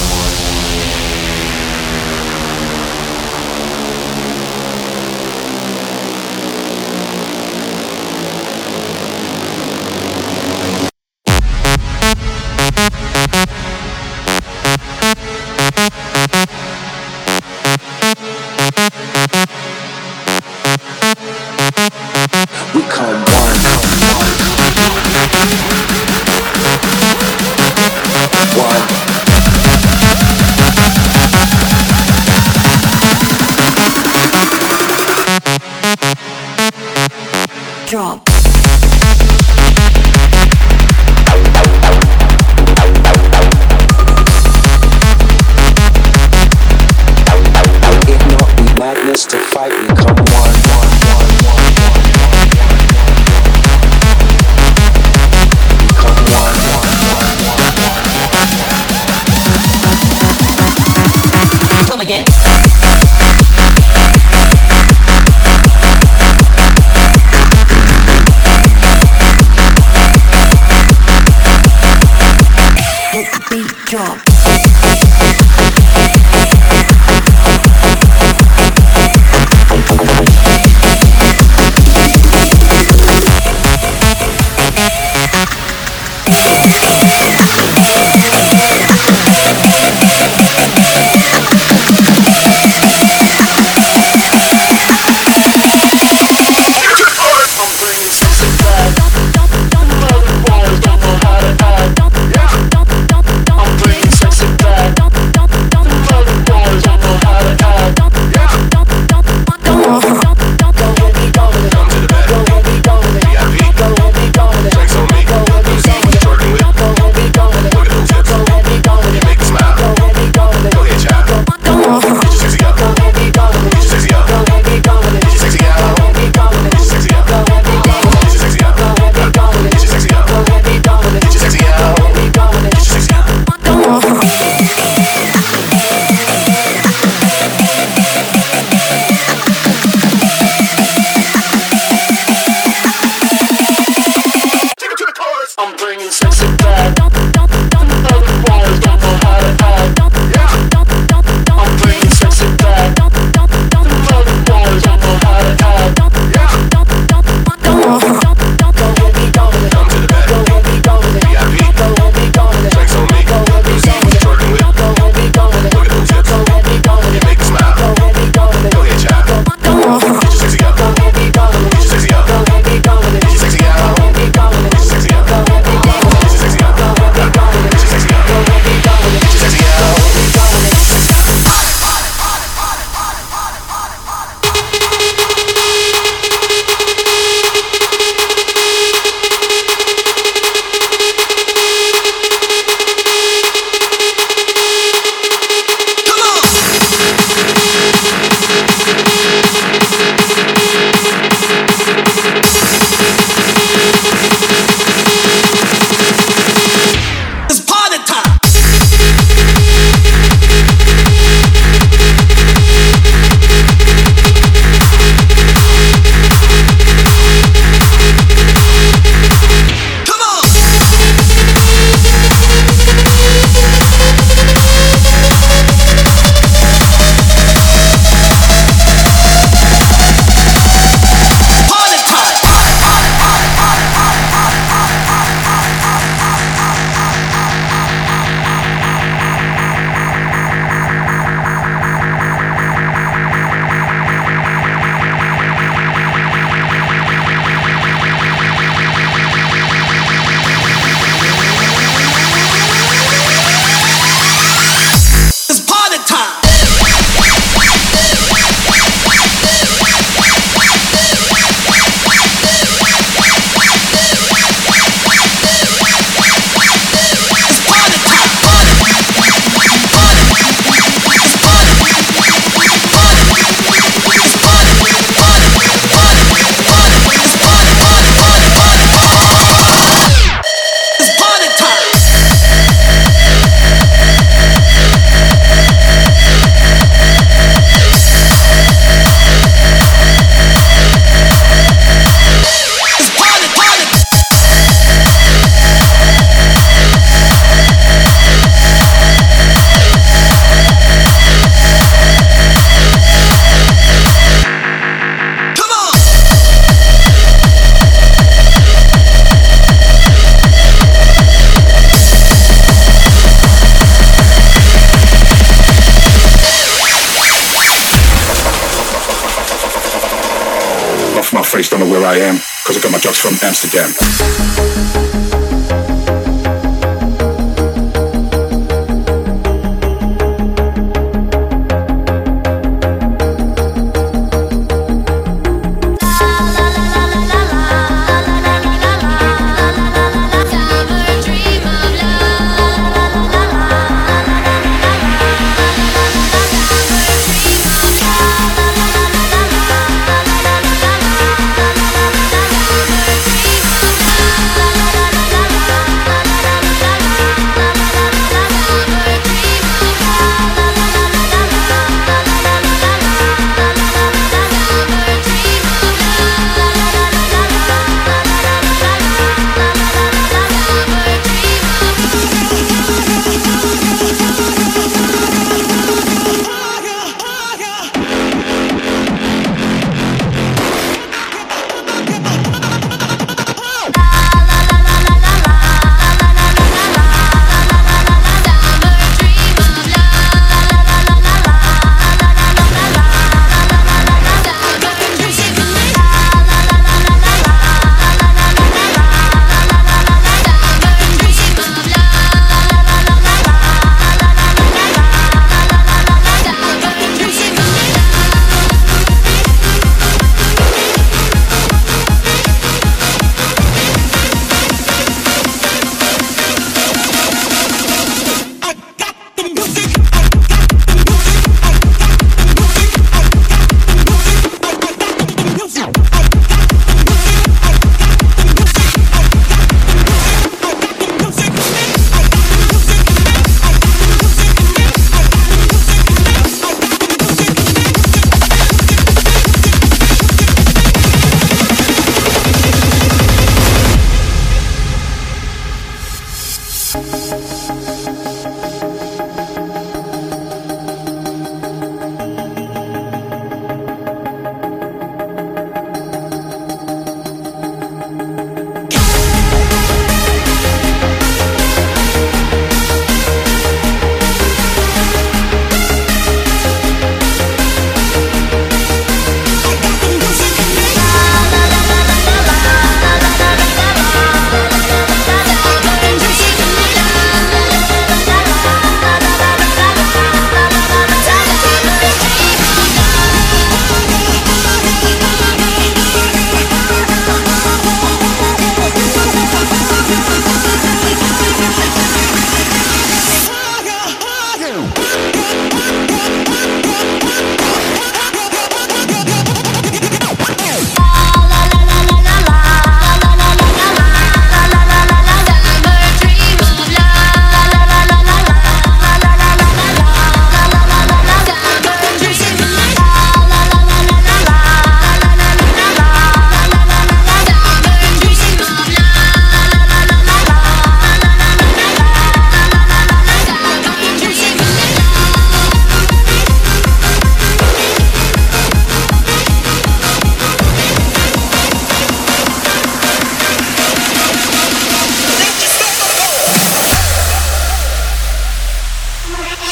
Don't know where I am, cause I got my drugs from Amsterdam.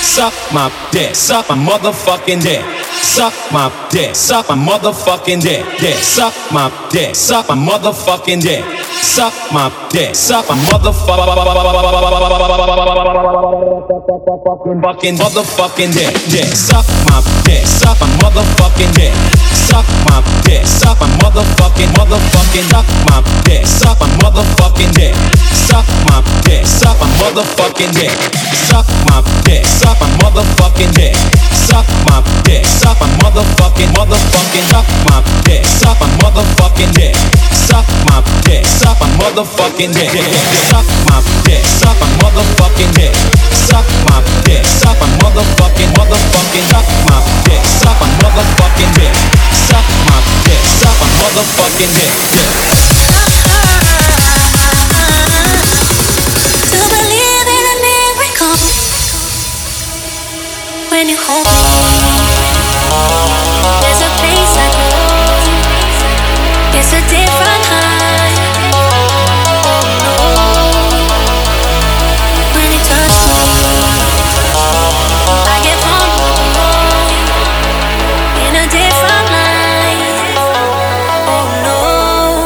Suck my dick, suck my motherfucking dick. Suck my dick, suck my motherfucking dick. Yeah, suck my dick, suck my motherfucking dick. Suck my dick, suck my motherfucking motherfucking dick. Yeah, suck my dick, suck my motherfucking dick. Suck my dick, suck my motherfucking motherfucking. Suck my dick, suck my motherfucking dick. Suck my dick, suck my motherfucking dick. Suck my dick, suck my motherfucking dick. Suck my dick, suck my motherfucking motherfucking. Suck my dick, suck my motherfucking dick. Suck my dick, suck my motherfucking dick. Suck my dick. motherfucking hit. When you hold me, there's a place I go. It's a different high. Oh no. When you touch me, I get home in a different light. Oh no.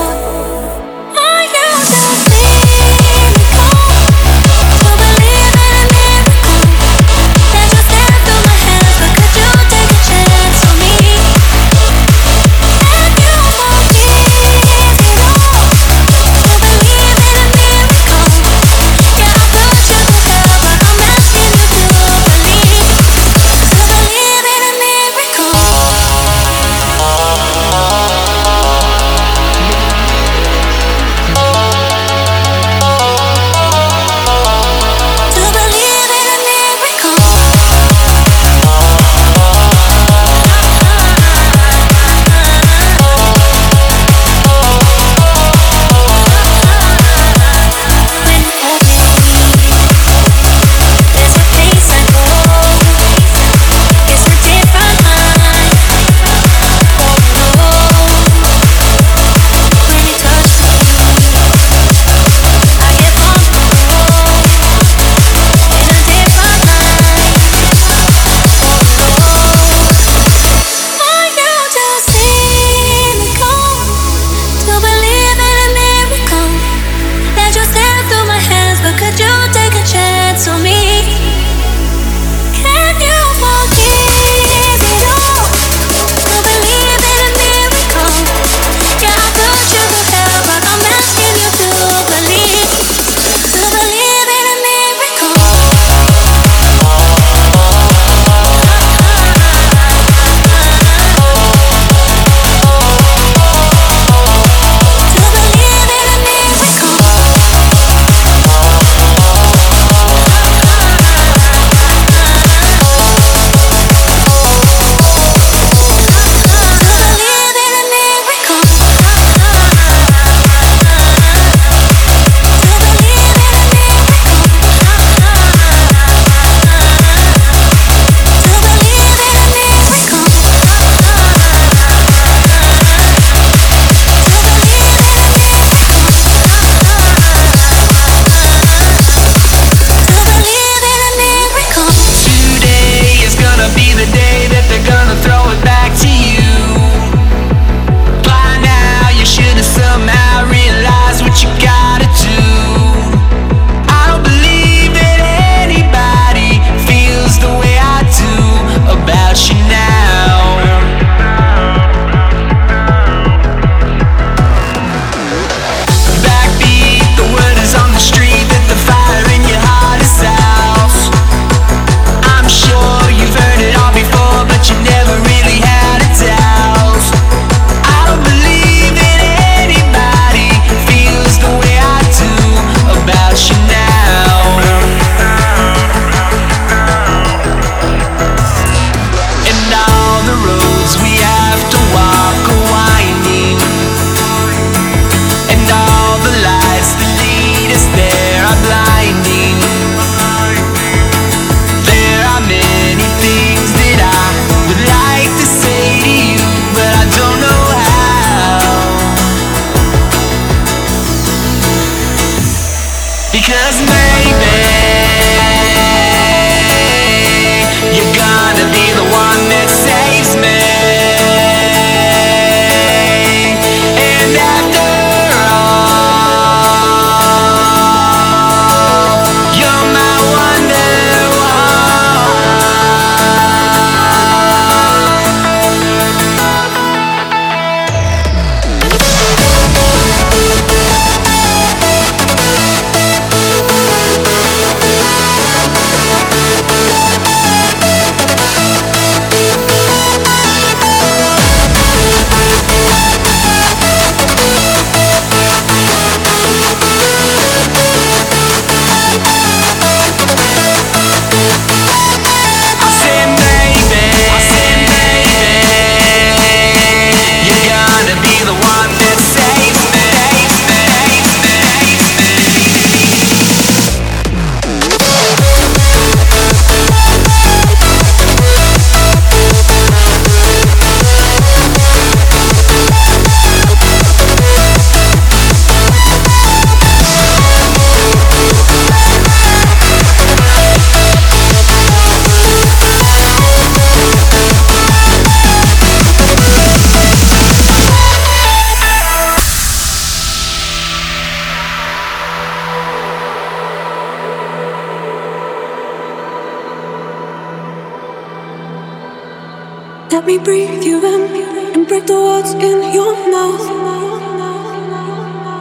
Let me breathe you in and break the walls in your mouth.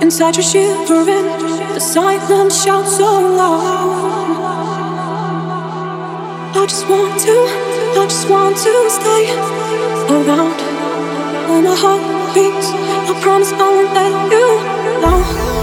Inside you're shivering, the silence shouts so loud. I just want to, I just want to stay around. All my heart beats, I promise I won't let you down.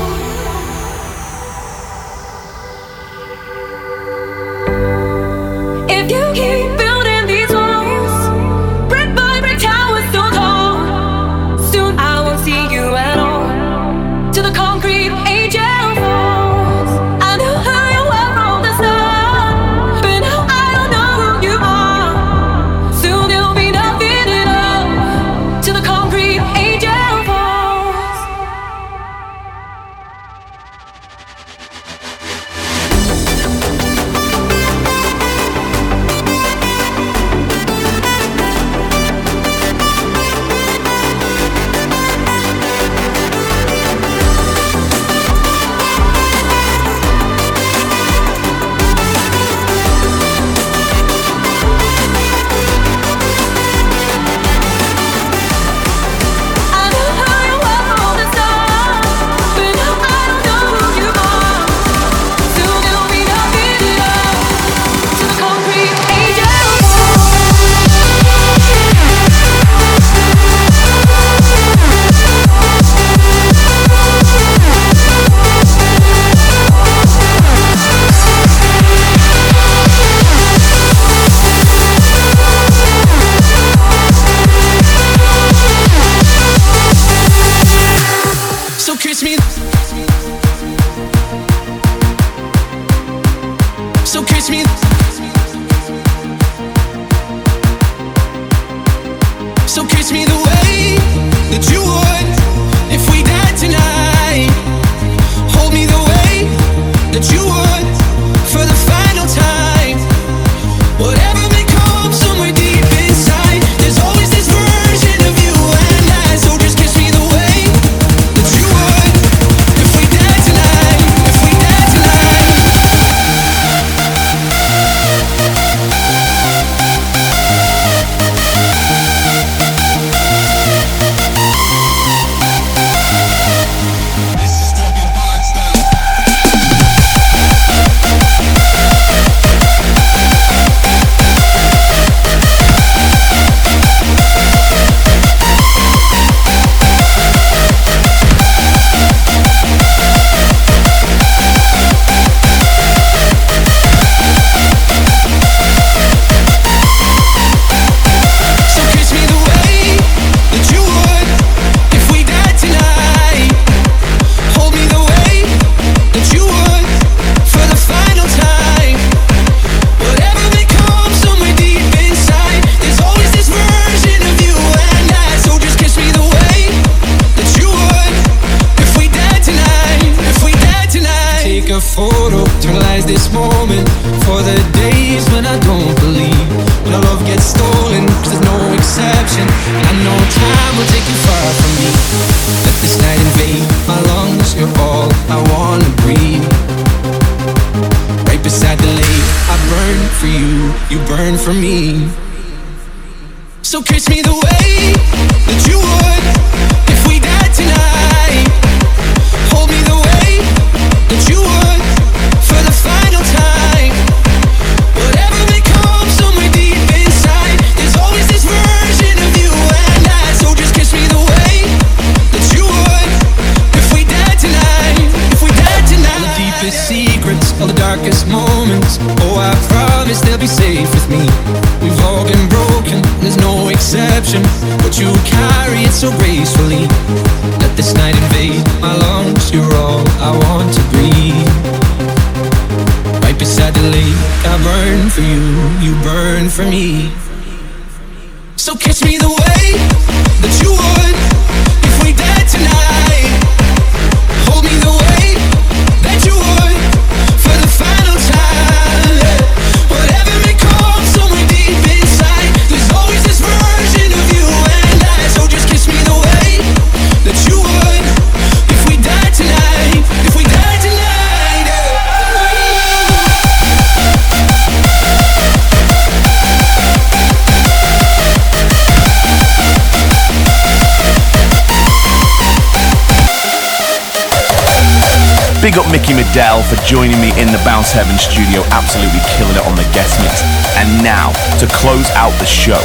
Big up Micky Modelle for joining me in the Bounce Heaven studio, absolutely killing it on the guest mix. And now, to close out the show,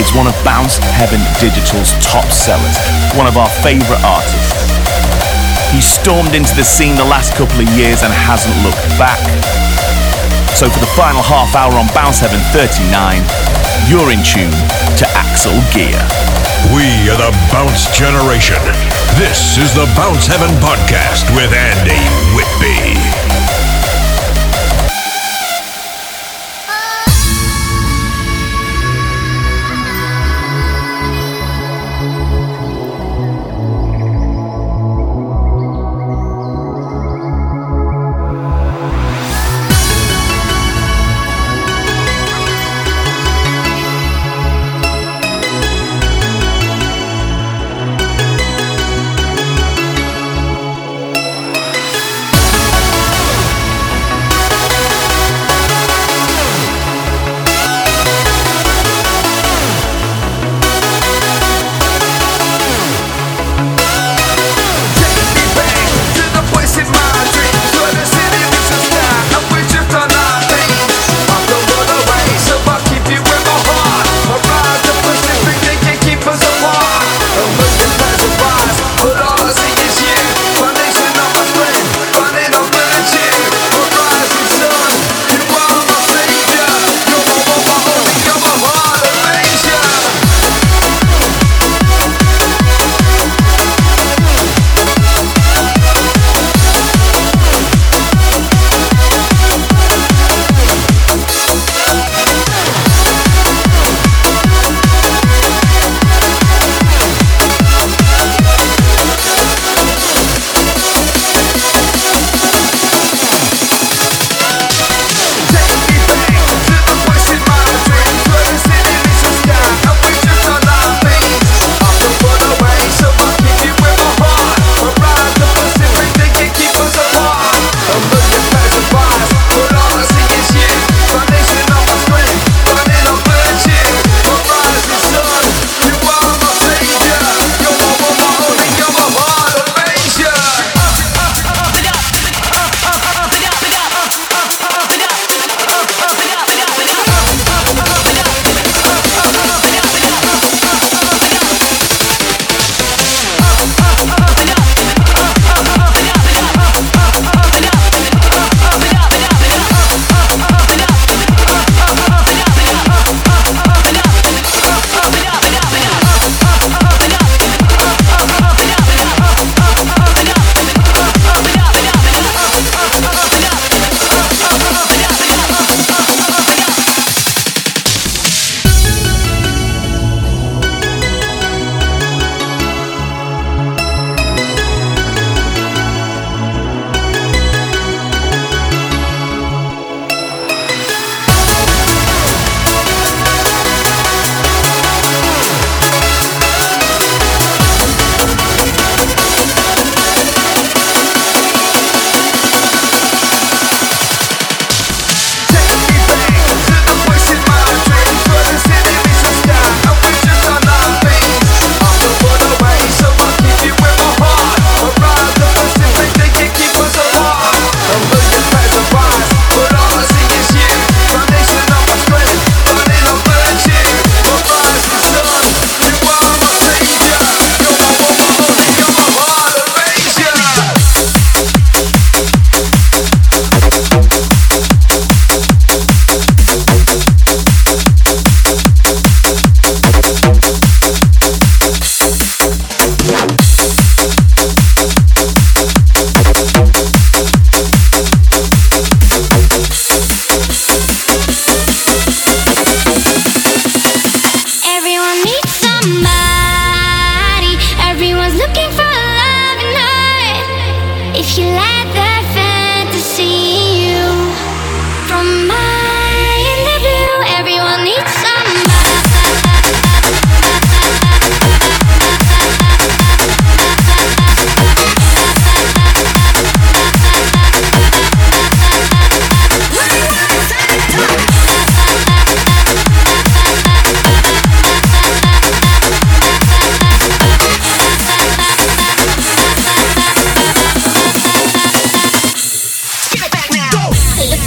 it's one of Bounce Heaven Digital's top sellers, one of our favourite artists. He stormed into the scene the last couple of years and hasn't looked back. So for the final half hour on Bounce Heaven thirty-nine, you're in tune to Axel Gear. We are the Bounce Generation. This is the Bounce Heaven Podcast with Andy Whitby.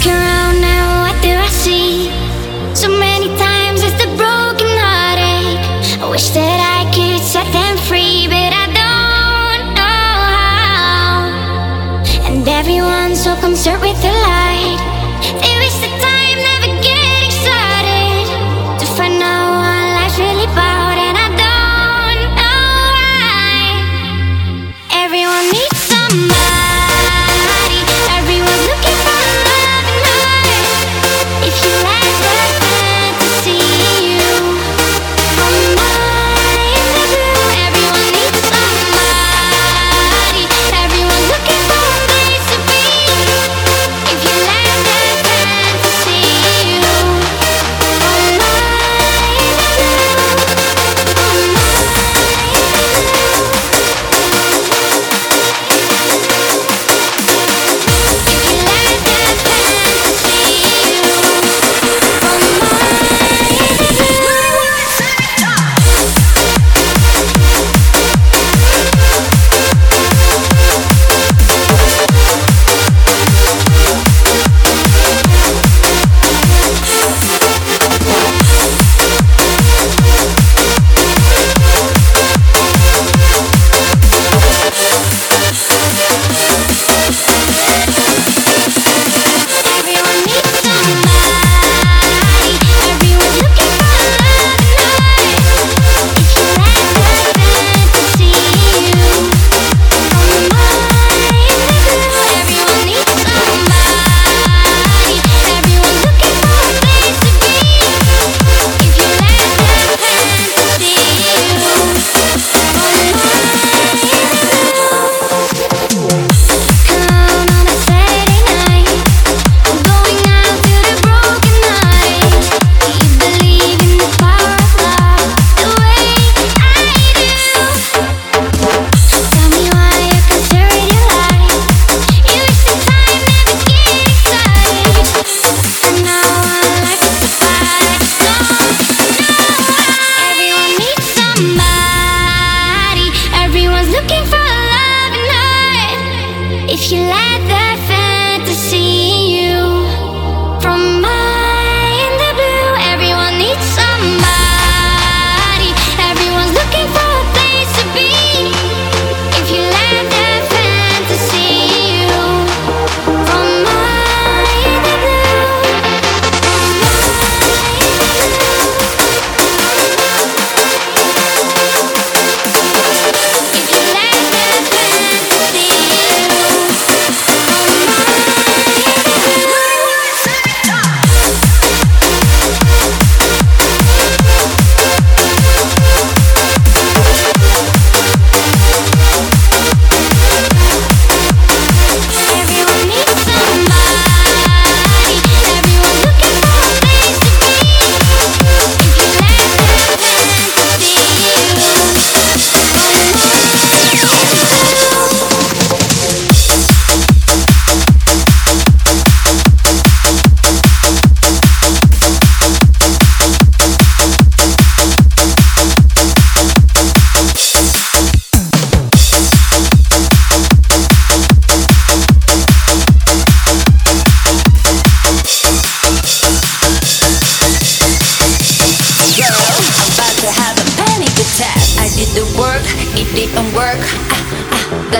around now, what do I see? So many times it's the broken heartache. I wish that I could set them free, but I don't know how. And everyone's so concerned with the light, they waste the time never getting started to find out what life's really about. And I don't know why everyone needs somebody. If you let that fantasy in you, from high in the blue, everyone needs somebody. Everyone's looking for a place to be. If you let that fantasy in you, from high in the blue. If you let that fantasy in you.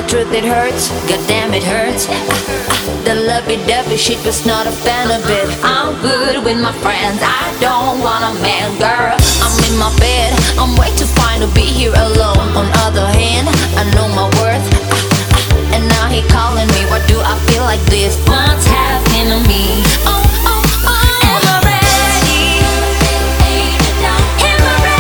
Truth, it hurts, goddamn it hurts. Uh, uh, the lovey-dovey shit was not a fan of it. I'm good with my friends, I don't want a man, girl. I'm in my bed, I'm way too fine to be here alone. On other hand, I know my worth. Uh, uh, and now he calling me, why do I feel like this? What's happening to me? Oh, oh, oh, am I ready? Am I ready?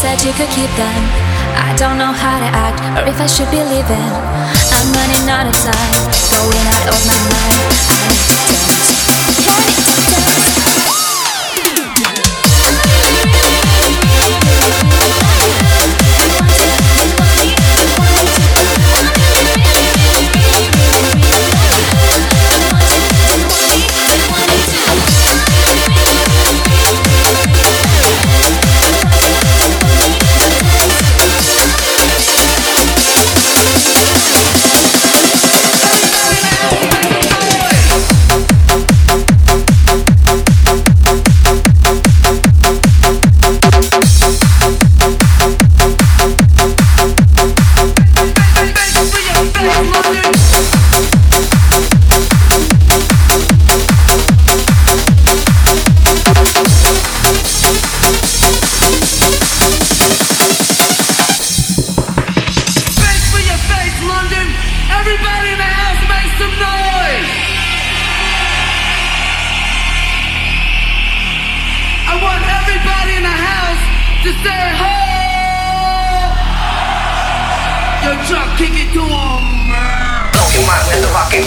said you could keep them. I don't know how to act or if I should be leaving. I'm running out of time, going out of my mind.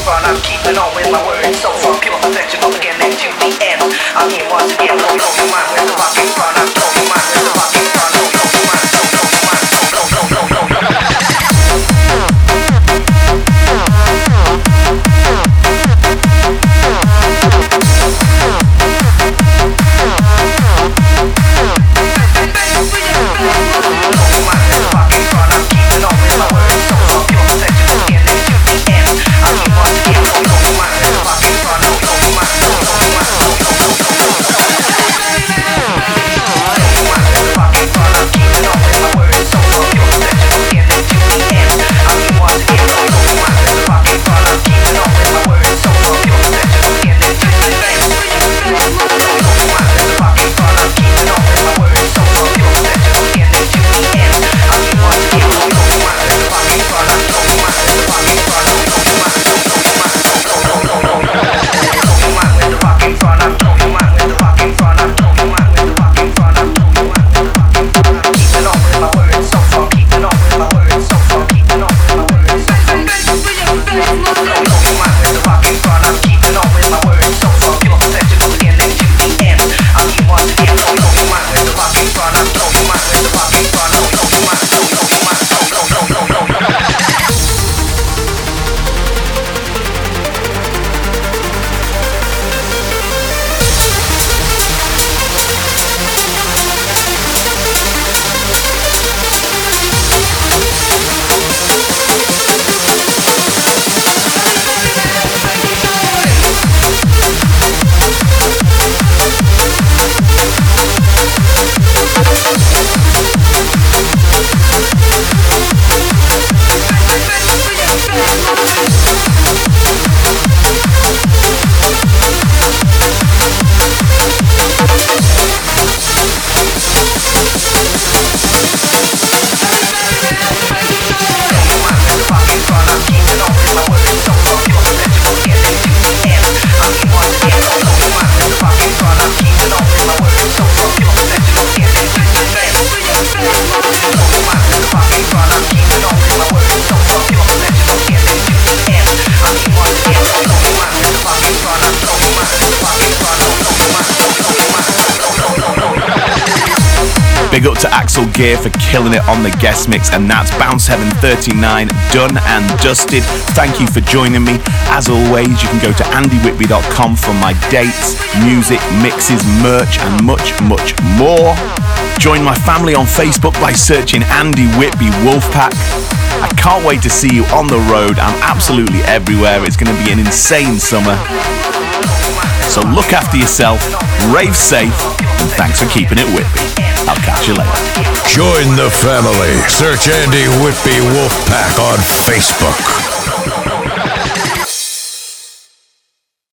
I need to dance, I need to dance. Big up to Axel Gear for killing it on the guest mix, and that's Bounce Heaven thirty-nine done and dusted. Thank you for joining me. As always, you can go to Andy Whitby dot com for my dates, music, mixes, merch, and much, much more. Join my family on Facebook by searching Andy Whitby Wolfpack. I can't wait to see you on the road. I'm absolutely everywhere. It's going to be an insane summer. So look after yourself, rave safe, and thanks for keeping it with me. I'll catch you later. Join the family. Search Andy Whitby Wolfpack on Facebook.